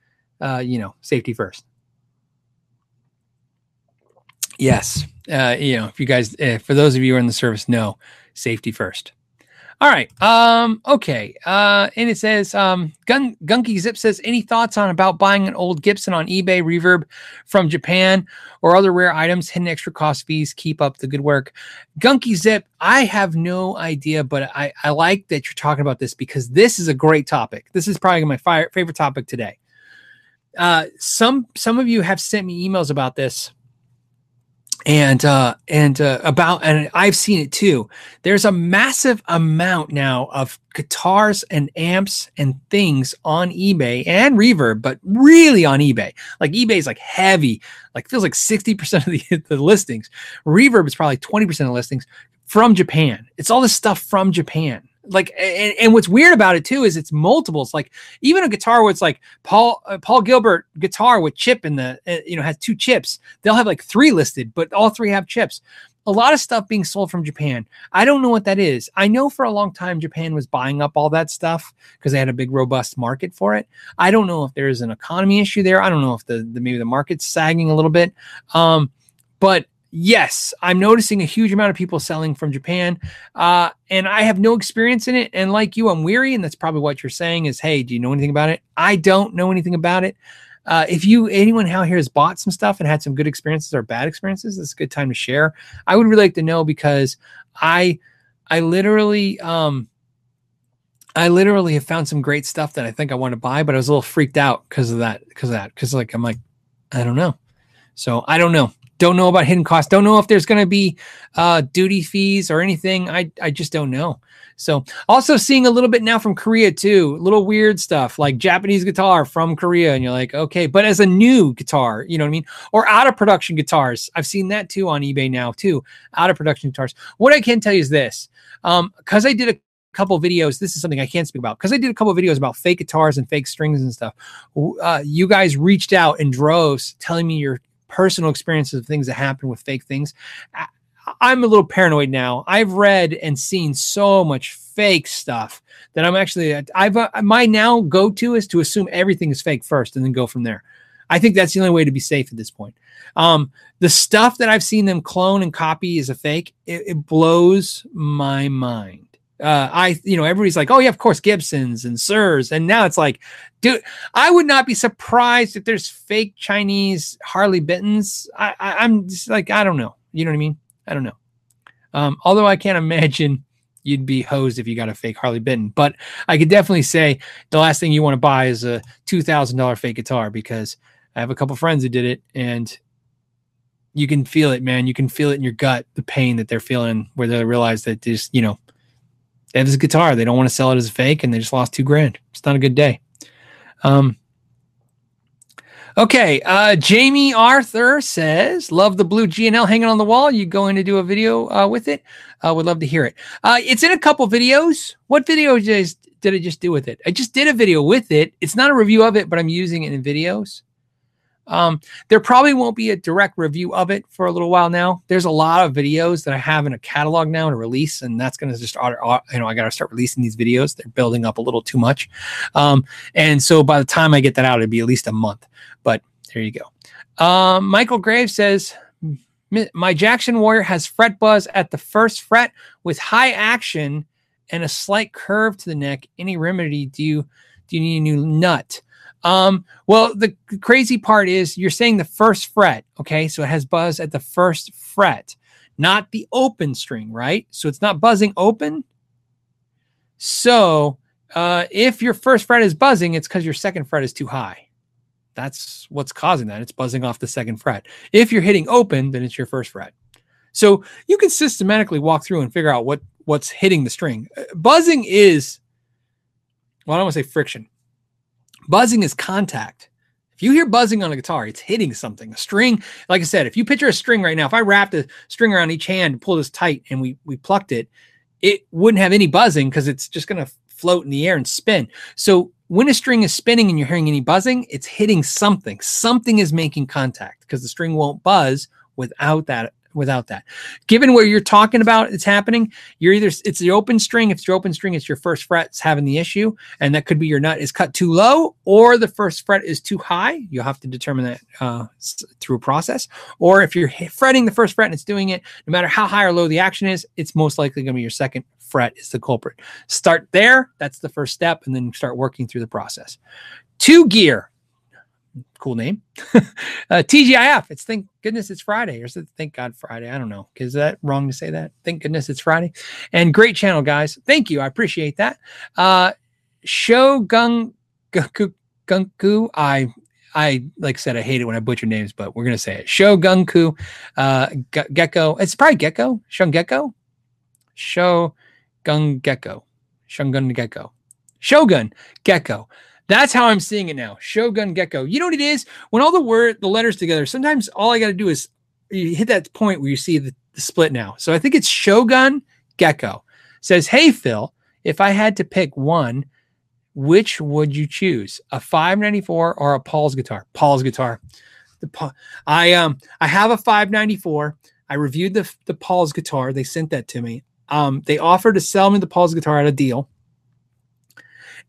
safety first. Yes. If you guys, for those of you who are in the service, know safety first. All right. Okay. And it says, Gunky Zip says, any thoughts on about buying an old Gibson on eBay, Reverb from Japan, or other rare items, hidden extra cost fees? Keep up the good work. Gunky Zip, I have no idea, but I like that you're talking about this because this is a great topic. This is probably my favorite topic today. Some of you have sent me emails about this. And I've seen it too. There's a massive amount now of guitars and amps and things on eBay and Reverb, but really on eBay. Like eBay is like heavy, like feels like 60% of the listings. Reverb is probably 20% of listings from Japan. It's all this stuff from Japan. Like, and what's weird about it too is it's multiples. Like even a guitar where it's like Paul Gilbert guitar with chip in the, has two chips. They'll have like three listed, but all three have chips. A lot of stuff being sold from Japan. I don't know what that is. I know for a long time Japan was buying up all that stuff because they had a big robust market for it. I don't know if there's an economy issue there. I don't know if maybe the market's sagging a little bit. But yes, I'm noticing a huge amount of people selling from Japan, and I have no experience in it. And like you, I'm weary, and that's probably what you're saying is, hey, do you know anything about it? I don't know anything about it. If anyone out here has bought some stuff and had some good experiences or bad experiences, it's a good time to share. I would really like to know because I literally have found some great stuff that I think I want to buy, but I was a little freaked out because of that. Because like I'm like, I don't know. So I don't know. Don't know about hidden costs. Don't know if there's going to be duty fees or anything. I just don't know. So also seeing a little bit now from Korea too, little weird stuff like Japanese guitar from Korea. And you're like, okay, but as a new guitar, you know what I mean? Or out of production guitars. I've seen that too on eBay now too, out of production guitars. What I can tell you is this, because I did a couple videos. This is something I can't speak about because I did a couple videos about fake guitars and fake strings and stuff. You guys reached out in droves telling me your personal experiences of things that happen with fake things. I'm a little paranoid now. I've read and seen so much fake stuff that I'm actually, my now go-to is to assume everything is fake first and then go from there. I think that's the only way to be safe at this point. The stuff that I've seen them clone and copy is a fake. It blows my mind. Everybody's like, oh yeah, of course, Gibsons and Sirs. And now it's like, dude, I would not be surprised if there's fake Chinese Harley Bentons. I'm just like, I don't know. You know what I mean? I don't know. Although I can't imagine you'd be hosed if you got a fake Harley Benton, but I could definitely say the last thing you want to buy is a $2,000 fake guitar because I have a couple friends who did it and you can feel it, man. You can feel it in your gut, the pain that they're feeling where they realize that just, they have this guitar. They don't want to sell it as a fake, and they just lost $2,000. It's not a good day. Okay. Jamie Arthur says, love the blue G&L hanging on the wall. You going to do a video with it? Would love to hear it. It's in a couple videos. What video did I just do with it? I just did a video with it. It's not a review of it, but I'm using it in videos. There probably won't be a direct review of it for a little while now. There's a lot of videos that I have in a catalog now to release, and that's going to just, I got to start releasing these videos. They're building up a little too much. And so by the time I get that out, it'd be at least a month, but there you go. Michael Graves says, my Jackson Warrior has fret buzz at the first fret with high action and a slight curve to the neck. Any remedy? Do you need a new nut? Well, the crazy part is you're saying the first fret. Okay. So it has buzz at the first fret, not the open string, right? So it's not buzzing open. So, if your first fret is buzzing, it's because your second fret is too high. That's what's causing that. It's buzzing off the second fret. If you're hitting open, then it's your first fret. So you can systematically walk through and figure out what's hitting the string. Buzzing is, well, I don't want to say friction. Buzzing is contact. If you hear buzzing on a guitar, it's hitting something. A string, like I said, if you picture a string right now, if I wrapped a string around each hand, pulled this tight, and we plucked it, it wouldn't have any buzzing because it's just going to float in the air and spin. So when a string is spinning and you're hearing any buzzing, it's hitting something. Something is making contact because the string won't buzz without that without that. Given where you're talking about it's happening, you're either it's the open string. If it's your open string, it's your first fret's having the issue, and that could be your nut is cut too low, or the first fret is too high. You'll have to determine that through a process. Or if you're fretting the first fret and it's doing it, no matter how high or low the action is, it's most likely going to be your second fret is the culprit. Start there. That's the first step, and then start working through the process. Two Gear. Cool name. TGIF. It's thank goodness it's Friday, or thank God Friday. I don't know. Is that wrong to say that? Thank goodness it's Friday. And great channel, guys. Thank you. I appreciate that. Shogunku. I like I said, I hate it when I butcher names, but we're gonna say it. Shogunku. Gecko. It's probably Gecko. Shungecko. Shogungecko. Shungungecko. Shogun Gecko. That's how I'm seeing it now. Shogun Gecko. You know what it is? When all the letters together, sometimes all I got to do is you hit that point where you see the split now. So I think it's Shogun Gecko. It says, hey, Phil, if I had to pick one, which would you choose? A 594 or a Paul's guitar? Paul's guitar. I have a 594. I reviewed the Paul's guitar. They sent that to me. They offered to sell me the Paul's guitar at a deal.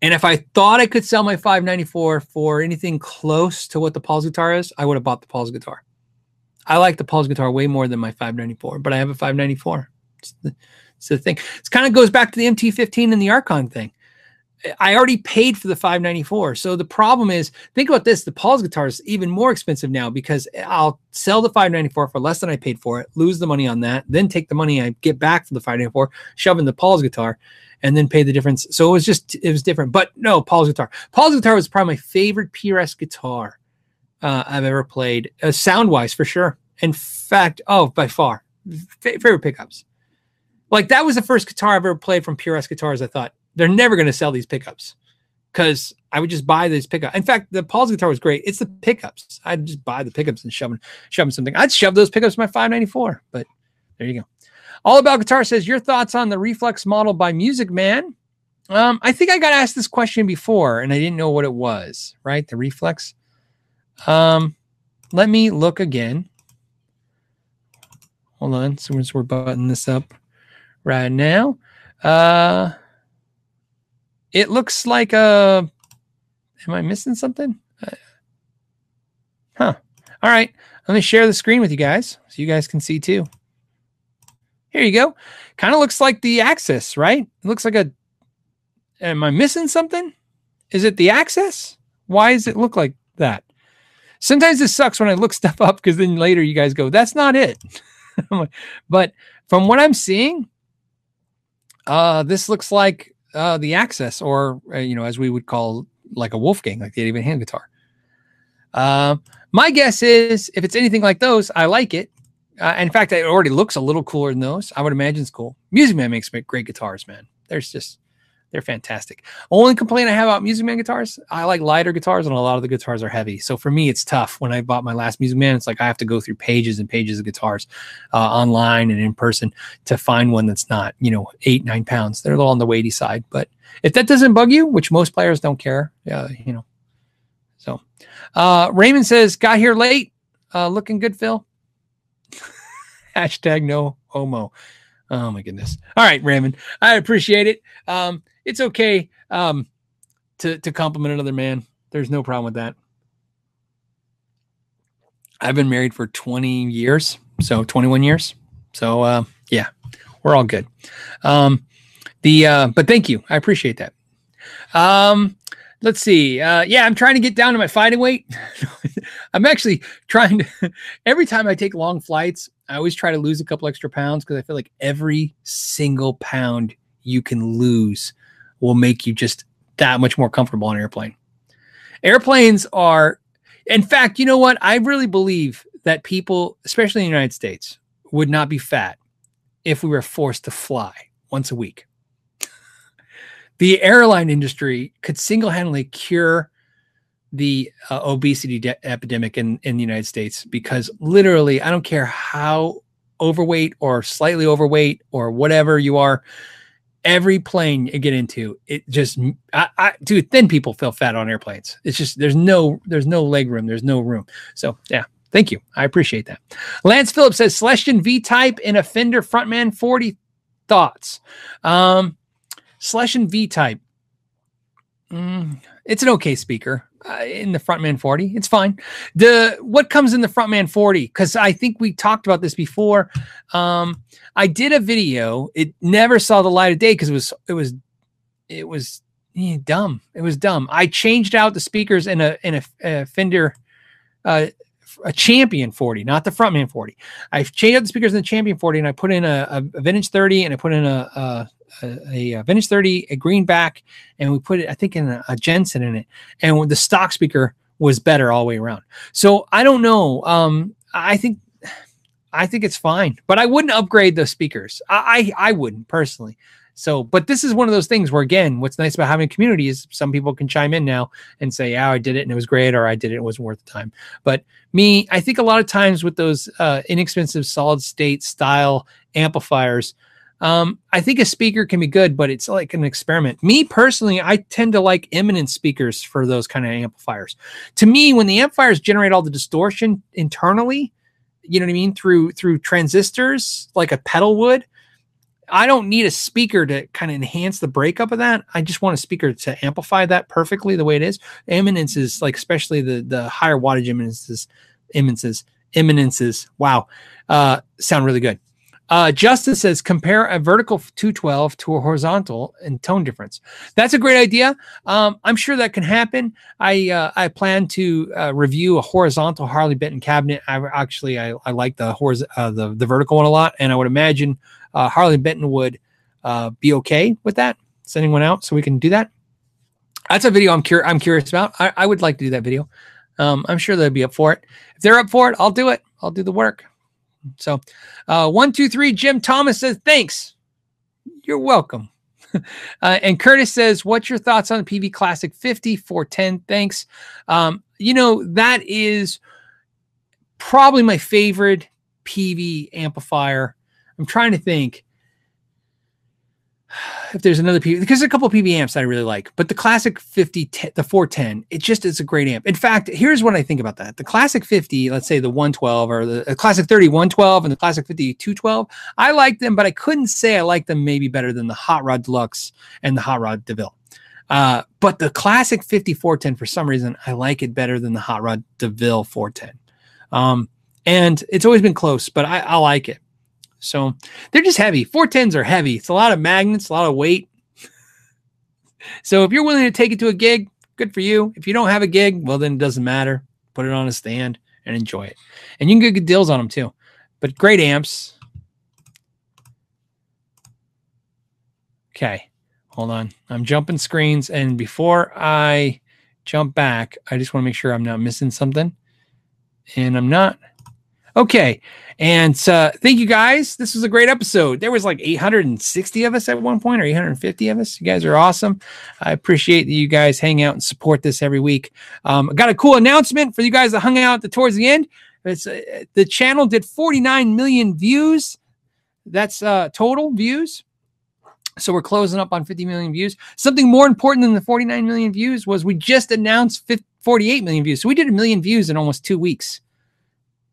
And if I thought I could sell my 594 for anything close to what the Paul's guitar is, I would have bought the Paul's guitar. I like the Paul's guitar way more than my 594, but I have a 594. It's the thing. It kind of goes back to the MT 15 and the Archon thing. I already paid for the 594. So the problem is, think about this. The Paul's guitar is even more expensive now because I'll sell the 594 for less than I paid for it, lose the money on that, then take the money I get back for the 594, shove in the Paul's guitar, and then pay the difference. So it was different. But no, Paul's guitar. Paul's guitar was probably my favorite PRS guitar I've ever played, sound-wise for sure. In fact, by far, favorite pickups. Like that was the first guitar I've ever played from PRS guitars. I thought, they're never going to sell these pickups because I would just buy these pickups. In fact, the Paul's guitar was great. It's the pickups. I'd just buy the pickups and shove something. I'd shove those pickups in my 594, but there you go. All About Guitar says, your thoughts on the Reflux model by Music Man? I think I got asked this question before and I didn't know what it was, right? The Reflux. Let me look again. Hold on. So we're buttoning this up right now. It looks like a... Am I missing something? All right. Let me share the screen with you guys so you guys can see too. Here you go. Kind of looks like the Axis, right? It looks like a... Am I missing something? Is it the Axis? Why does it look like that? Sometimes it sucks when I look stuff up because then later you guys go, that's not it. But from what I'm seeing, this looks like... the Axis, or as we would call like a Wolfgang, like the 8-bit hand guitar. My guess is if it's anything like those, I like it. In fact, it already looks a little cooler than those. I would imagine it's cool. Music Man makes great guitars, man. They're fantastic. Only complaint I have about Music Man guitars, I like lighter guitars, and a lot of the guitars are heavy. So for me, it's tough. When I bought my last Music Man, it's like I have to go through pages and pages of guitars online and in person to find one that's not, 8-9 pounds. They're a little on the weighty side. But if that doesn't bug you, which most players don't care, So Raymond says, got here late. Looking good, Phil. Hashtag no homo. Oh my goodness. All right, Raymond. I appreciate it. It's okay to compliment another man. There's no problem with that. I've been married for 20 years, so 21 years. So yeah, we're all good. But thank you. I appreciate that. Let's see. I'm trying to get down to my fighting weight. I'm actually trying to, every time I take long flights, I always try to lose a couple extra pounds because I feel like every single pound you can lose will make you just that much more comfortable on an airplane. Airplanes are, in fact, you know what? I really believe that people, especially in the United States, would not be fat if we were forced to fly once a week. The airline industry could single-handedly cure the obesity epidemic in the United States, because literally, I don't care how overweight or slightly overweight or whatever you are, every plane you get into, it just, thin people feel fat on airplanes. It's just, there's no leg room. There's no room. So yeah, Thank you. I appreciate that. Lance Phillips says, Celestion V-Type in a Fender Frontman 40. Thoughts? Celestion V-Type. It's an okay speaker in the Frontman 40. It's fine. What comes in the Frontman 40? Because I think we talked about this before. I did a video. It never saw the light of day because it was dumb. It was dumb. I changed out the speakers in a Fender a Champion 40, not the Frontman 40. I've changed out the speakers in the Champion 40, and I put in a Vintage 30, and I put in a Vintage 30, a Greenback, and we put it, I think, in a Jensen in it. And the stock speaker was better all the way around. So I don't know. I think it's fine, but I wouldn't upgrade those speakers. I wouldn't personally. So, but this is one of those things where, again, what's nice about having a community is some people can chime in now and say, oh, I did it and it was great, or I did it and it wasn't worth the time. But me, I think a lot of times with those inexpensive solid state style amplifiers, I think a speaker can be good, but it's like an experiment. Me personally, I tend to like Eminence speakers for those kind of amplifiers. To me, when the amplifiers generate all the distortion internally, you know what I mean, through transistors like a pedal would, I don't need a speaker to kind of enhance the breakup of that. I just want a speaker to amplify that perfectly the way it is. Eminence is like, especially the higher wattage eminences. Wow. Sound really good. Justin says, compare a vertical 212 to a horizontal and tone difference. That's a great idea. I'm sure that can happen. I plan to review a horizontal Harley Benton cabinet. I like the vertical one a lot, and I would imagine Harley Benton would be okay with that, sending one out so we can do that. That's a video I'm curious about. I would like to do that video. I'm sure they'd be up for it. If they're up for it, I'll do it. I'll do the work. So 123 Jim Thomas says, thanks. You're welcome. And Curtis says, what's your thoughts on PV Classic 50 410? Thanks. You know, that is probably my favorite PV amplifier. I'm trying to think if there's another PV, because there's a couple of PV amps that I really like, but the Classic 50, the 410, it just is a great amp. In fact, here's what I think about that. The Classic 50, let's say the 112, or the Classic 30 112, and the Classic 50 212, I like them, but I couldn't say I like them maybe better than the Hot Rod Deluxe and the Hot Rod DeVille. But the Classic 50 410, for some reason, I like it better than the Hot Rod DeVille 410. And it's always been close, but I like it. So they're just heavy. 410s are heavy. It's a lot of magnets, a lot of weight. So if you're willing to take it to a gig, good for you. If you don't have a gig, well, then it doesn't matter. Put it on a stand and enjoy it. And you can get good deals on them too. But great amps. Okay, hold on. I'm jumping screens. And before I jump back, I just want to make sure I'm not missing something. And I'm not. Okay, and thank you guys. This was a great episode. There was like 860 of us at one point, or 850 of us. You guys are awesome. I appreciate that you guys hang out and support this every week. I got a cool announcement for you guys that hung out towards the end. It's the channel did 49 million views. That's total views. So we're closing up on 50 million views. Something more important than the 49 million views was we just announced 48 million views. So we did 1 million views in almost 2 weeks.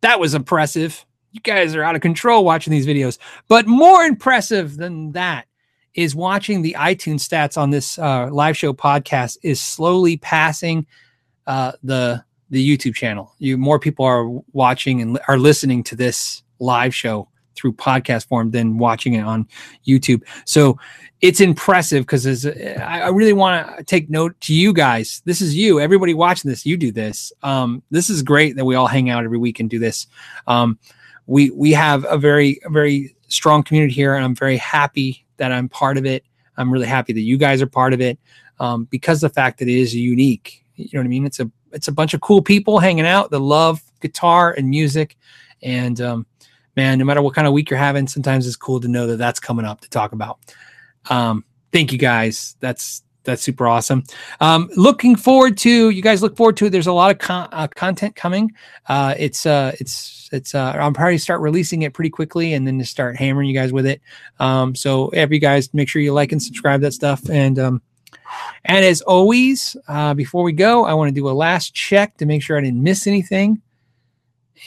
That was impressive. You guys are out of control watching these videos. But more impressive than that is watching the iTunes stats on this live show podcast is slowly passing the YouTube channel. More people are watching and are listening to this live show through podcast form than watching it on YouTube. So it's impressive because I really want to take note to you guys. This is you, everybody watching this, you do this. This is great that we all hang out every week and do this. We have a very, very strong community here, and I'm very happy that I'm part of it. I'm really happy that you guys are part of it because of the fact that it is unique. You know what I mean? It's a bunch of cool people hanging out that love guitar and music. And, man, no matter what kind of week you're having, sometimes it's cool to know that that's coming up to talk about. Thank you guys. That's super awesome. Look forward to it. There's a lot of content coming. I'm probably start releasing it pretty quickly and then to start hammering you guys with it. So you guys make sure you like and subscribe that stuff. And as always, before we go, I want to do a last check to make sure I didn't miss anything.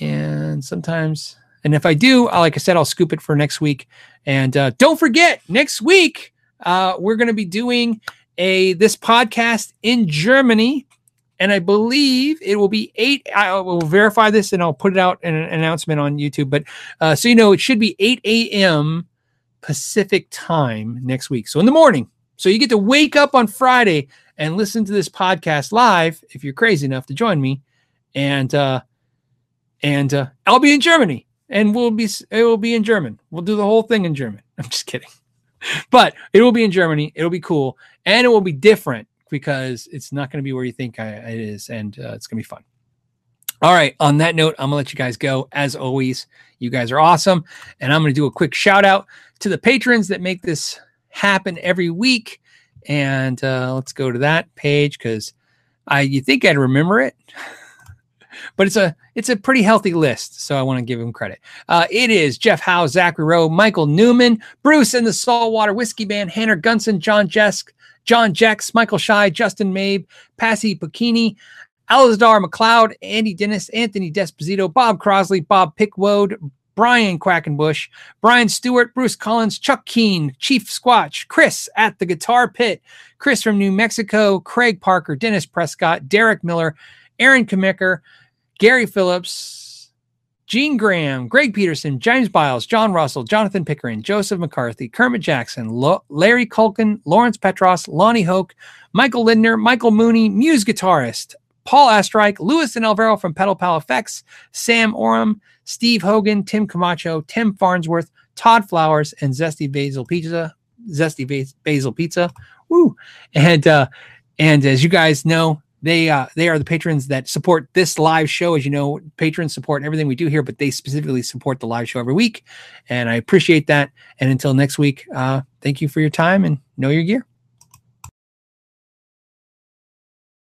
and sometimes, and if I do, like I said, I'll scoop it for next week. And don't forget, next week we're going to be doing this podcast in Germany, and I believe it will be 8. I will verify this, and I'll put it out in an announcement on YouTube. But so you know, it should be 8 a.m. Pacific time next week. So in the morning. So you get to wake up on Friday and listen to this podcast live if you're crazy enough to join me. And I'll be in Germany, and it will be in German. We'll do the whole thing in German. I'm just kidding. But it will be in Germany. It'll be cool, and it will be different because it's not going to be where you think it is, and it's going to be fun. All right. On that note, I'm going to let you guys go. As always, you guys are awesome, and I'm going to do a quick shout out to the patrons that make this happen every week. And let's go to that page because you think I'd remember it, but it's a pretty healthy list, so I want to give him credit. It is Jeff Howe, Zachary Rowe, Michael Newman, Bruce and the Saltwater Whiskey Band, Hannah Gunson, John Jex, Michael Shy, Justin Mabe, Passy Pacchini, Alizdar McLeod, Andy Dennis, Anthony Desposito, Bob Crosley, Bob Pickwode, Brian Quackenbush, Brian Stewart, Bruce Collins, Chuck Keene, Chief Squatch, Chris at the Guitar Pit, Chris from New Mexico, Craig Parker, Dennis Prescott, Derek Miller, Aaron Kamicker, Gary Phillips, Gene Graham, Greg Peterson, James Biles, John Russell, Jonathan Pickering, Joseph McCarthy, Kermit Jackson, Larry Culkin, Lawrence Petros, Lonnie Hoke, Michael Lindner, Michael Mooney, Muse Guitarist, Paul Astrike, Lewis and Alvaro from Pedal Pal Effects, Sam Oram, Steve Hogan, Tim Camacho, Tim Farnsworth, Todd Flowers, and Zesty Basil Pizza. Woo! And as you guys know, they are the patrons that support this live show. As you know, patrons support everything we do here, but they specifically support the live show every week, and I appreciate that. And until next week, thank you for your time, and know your gear.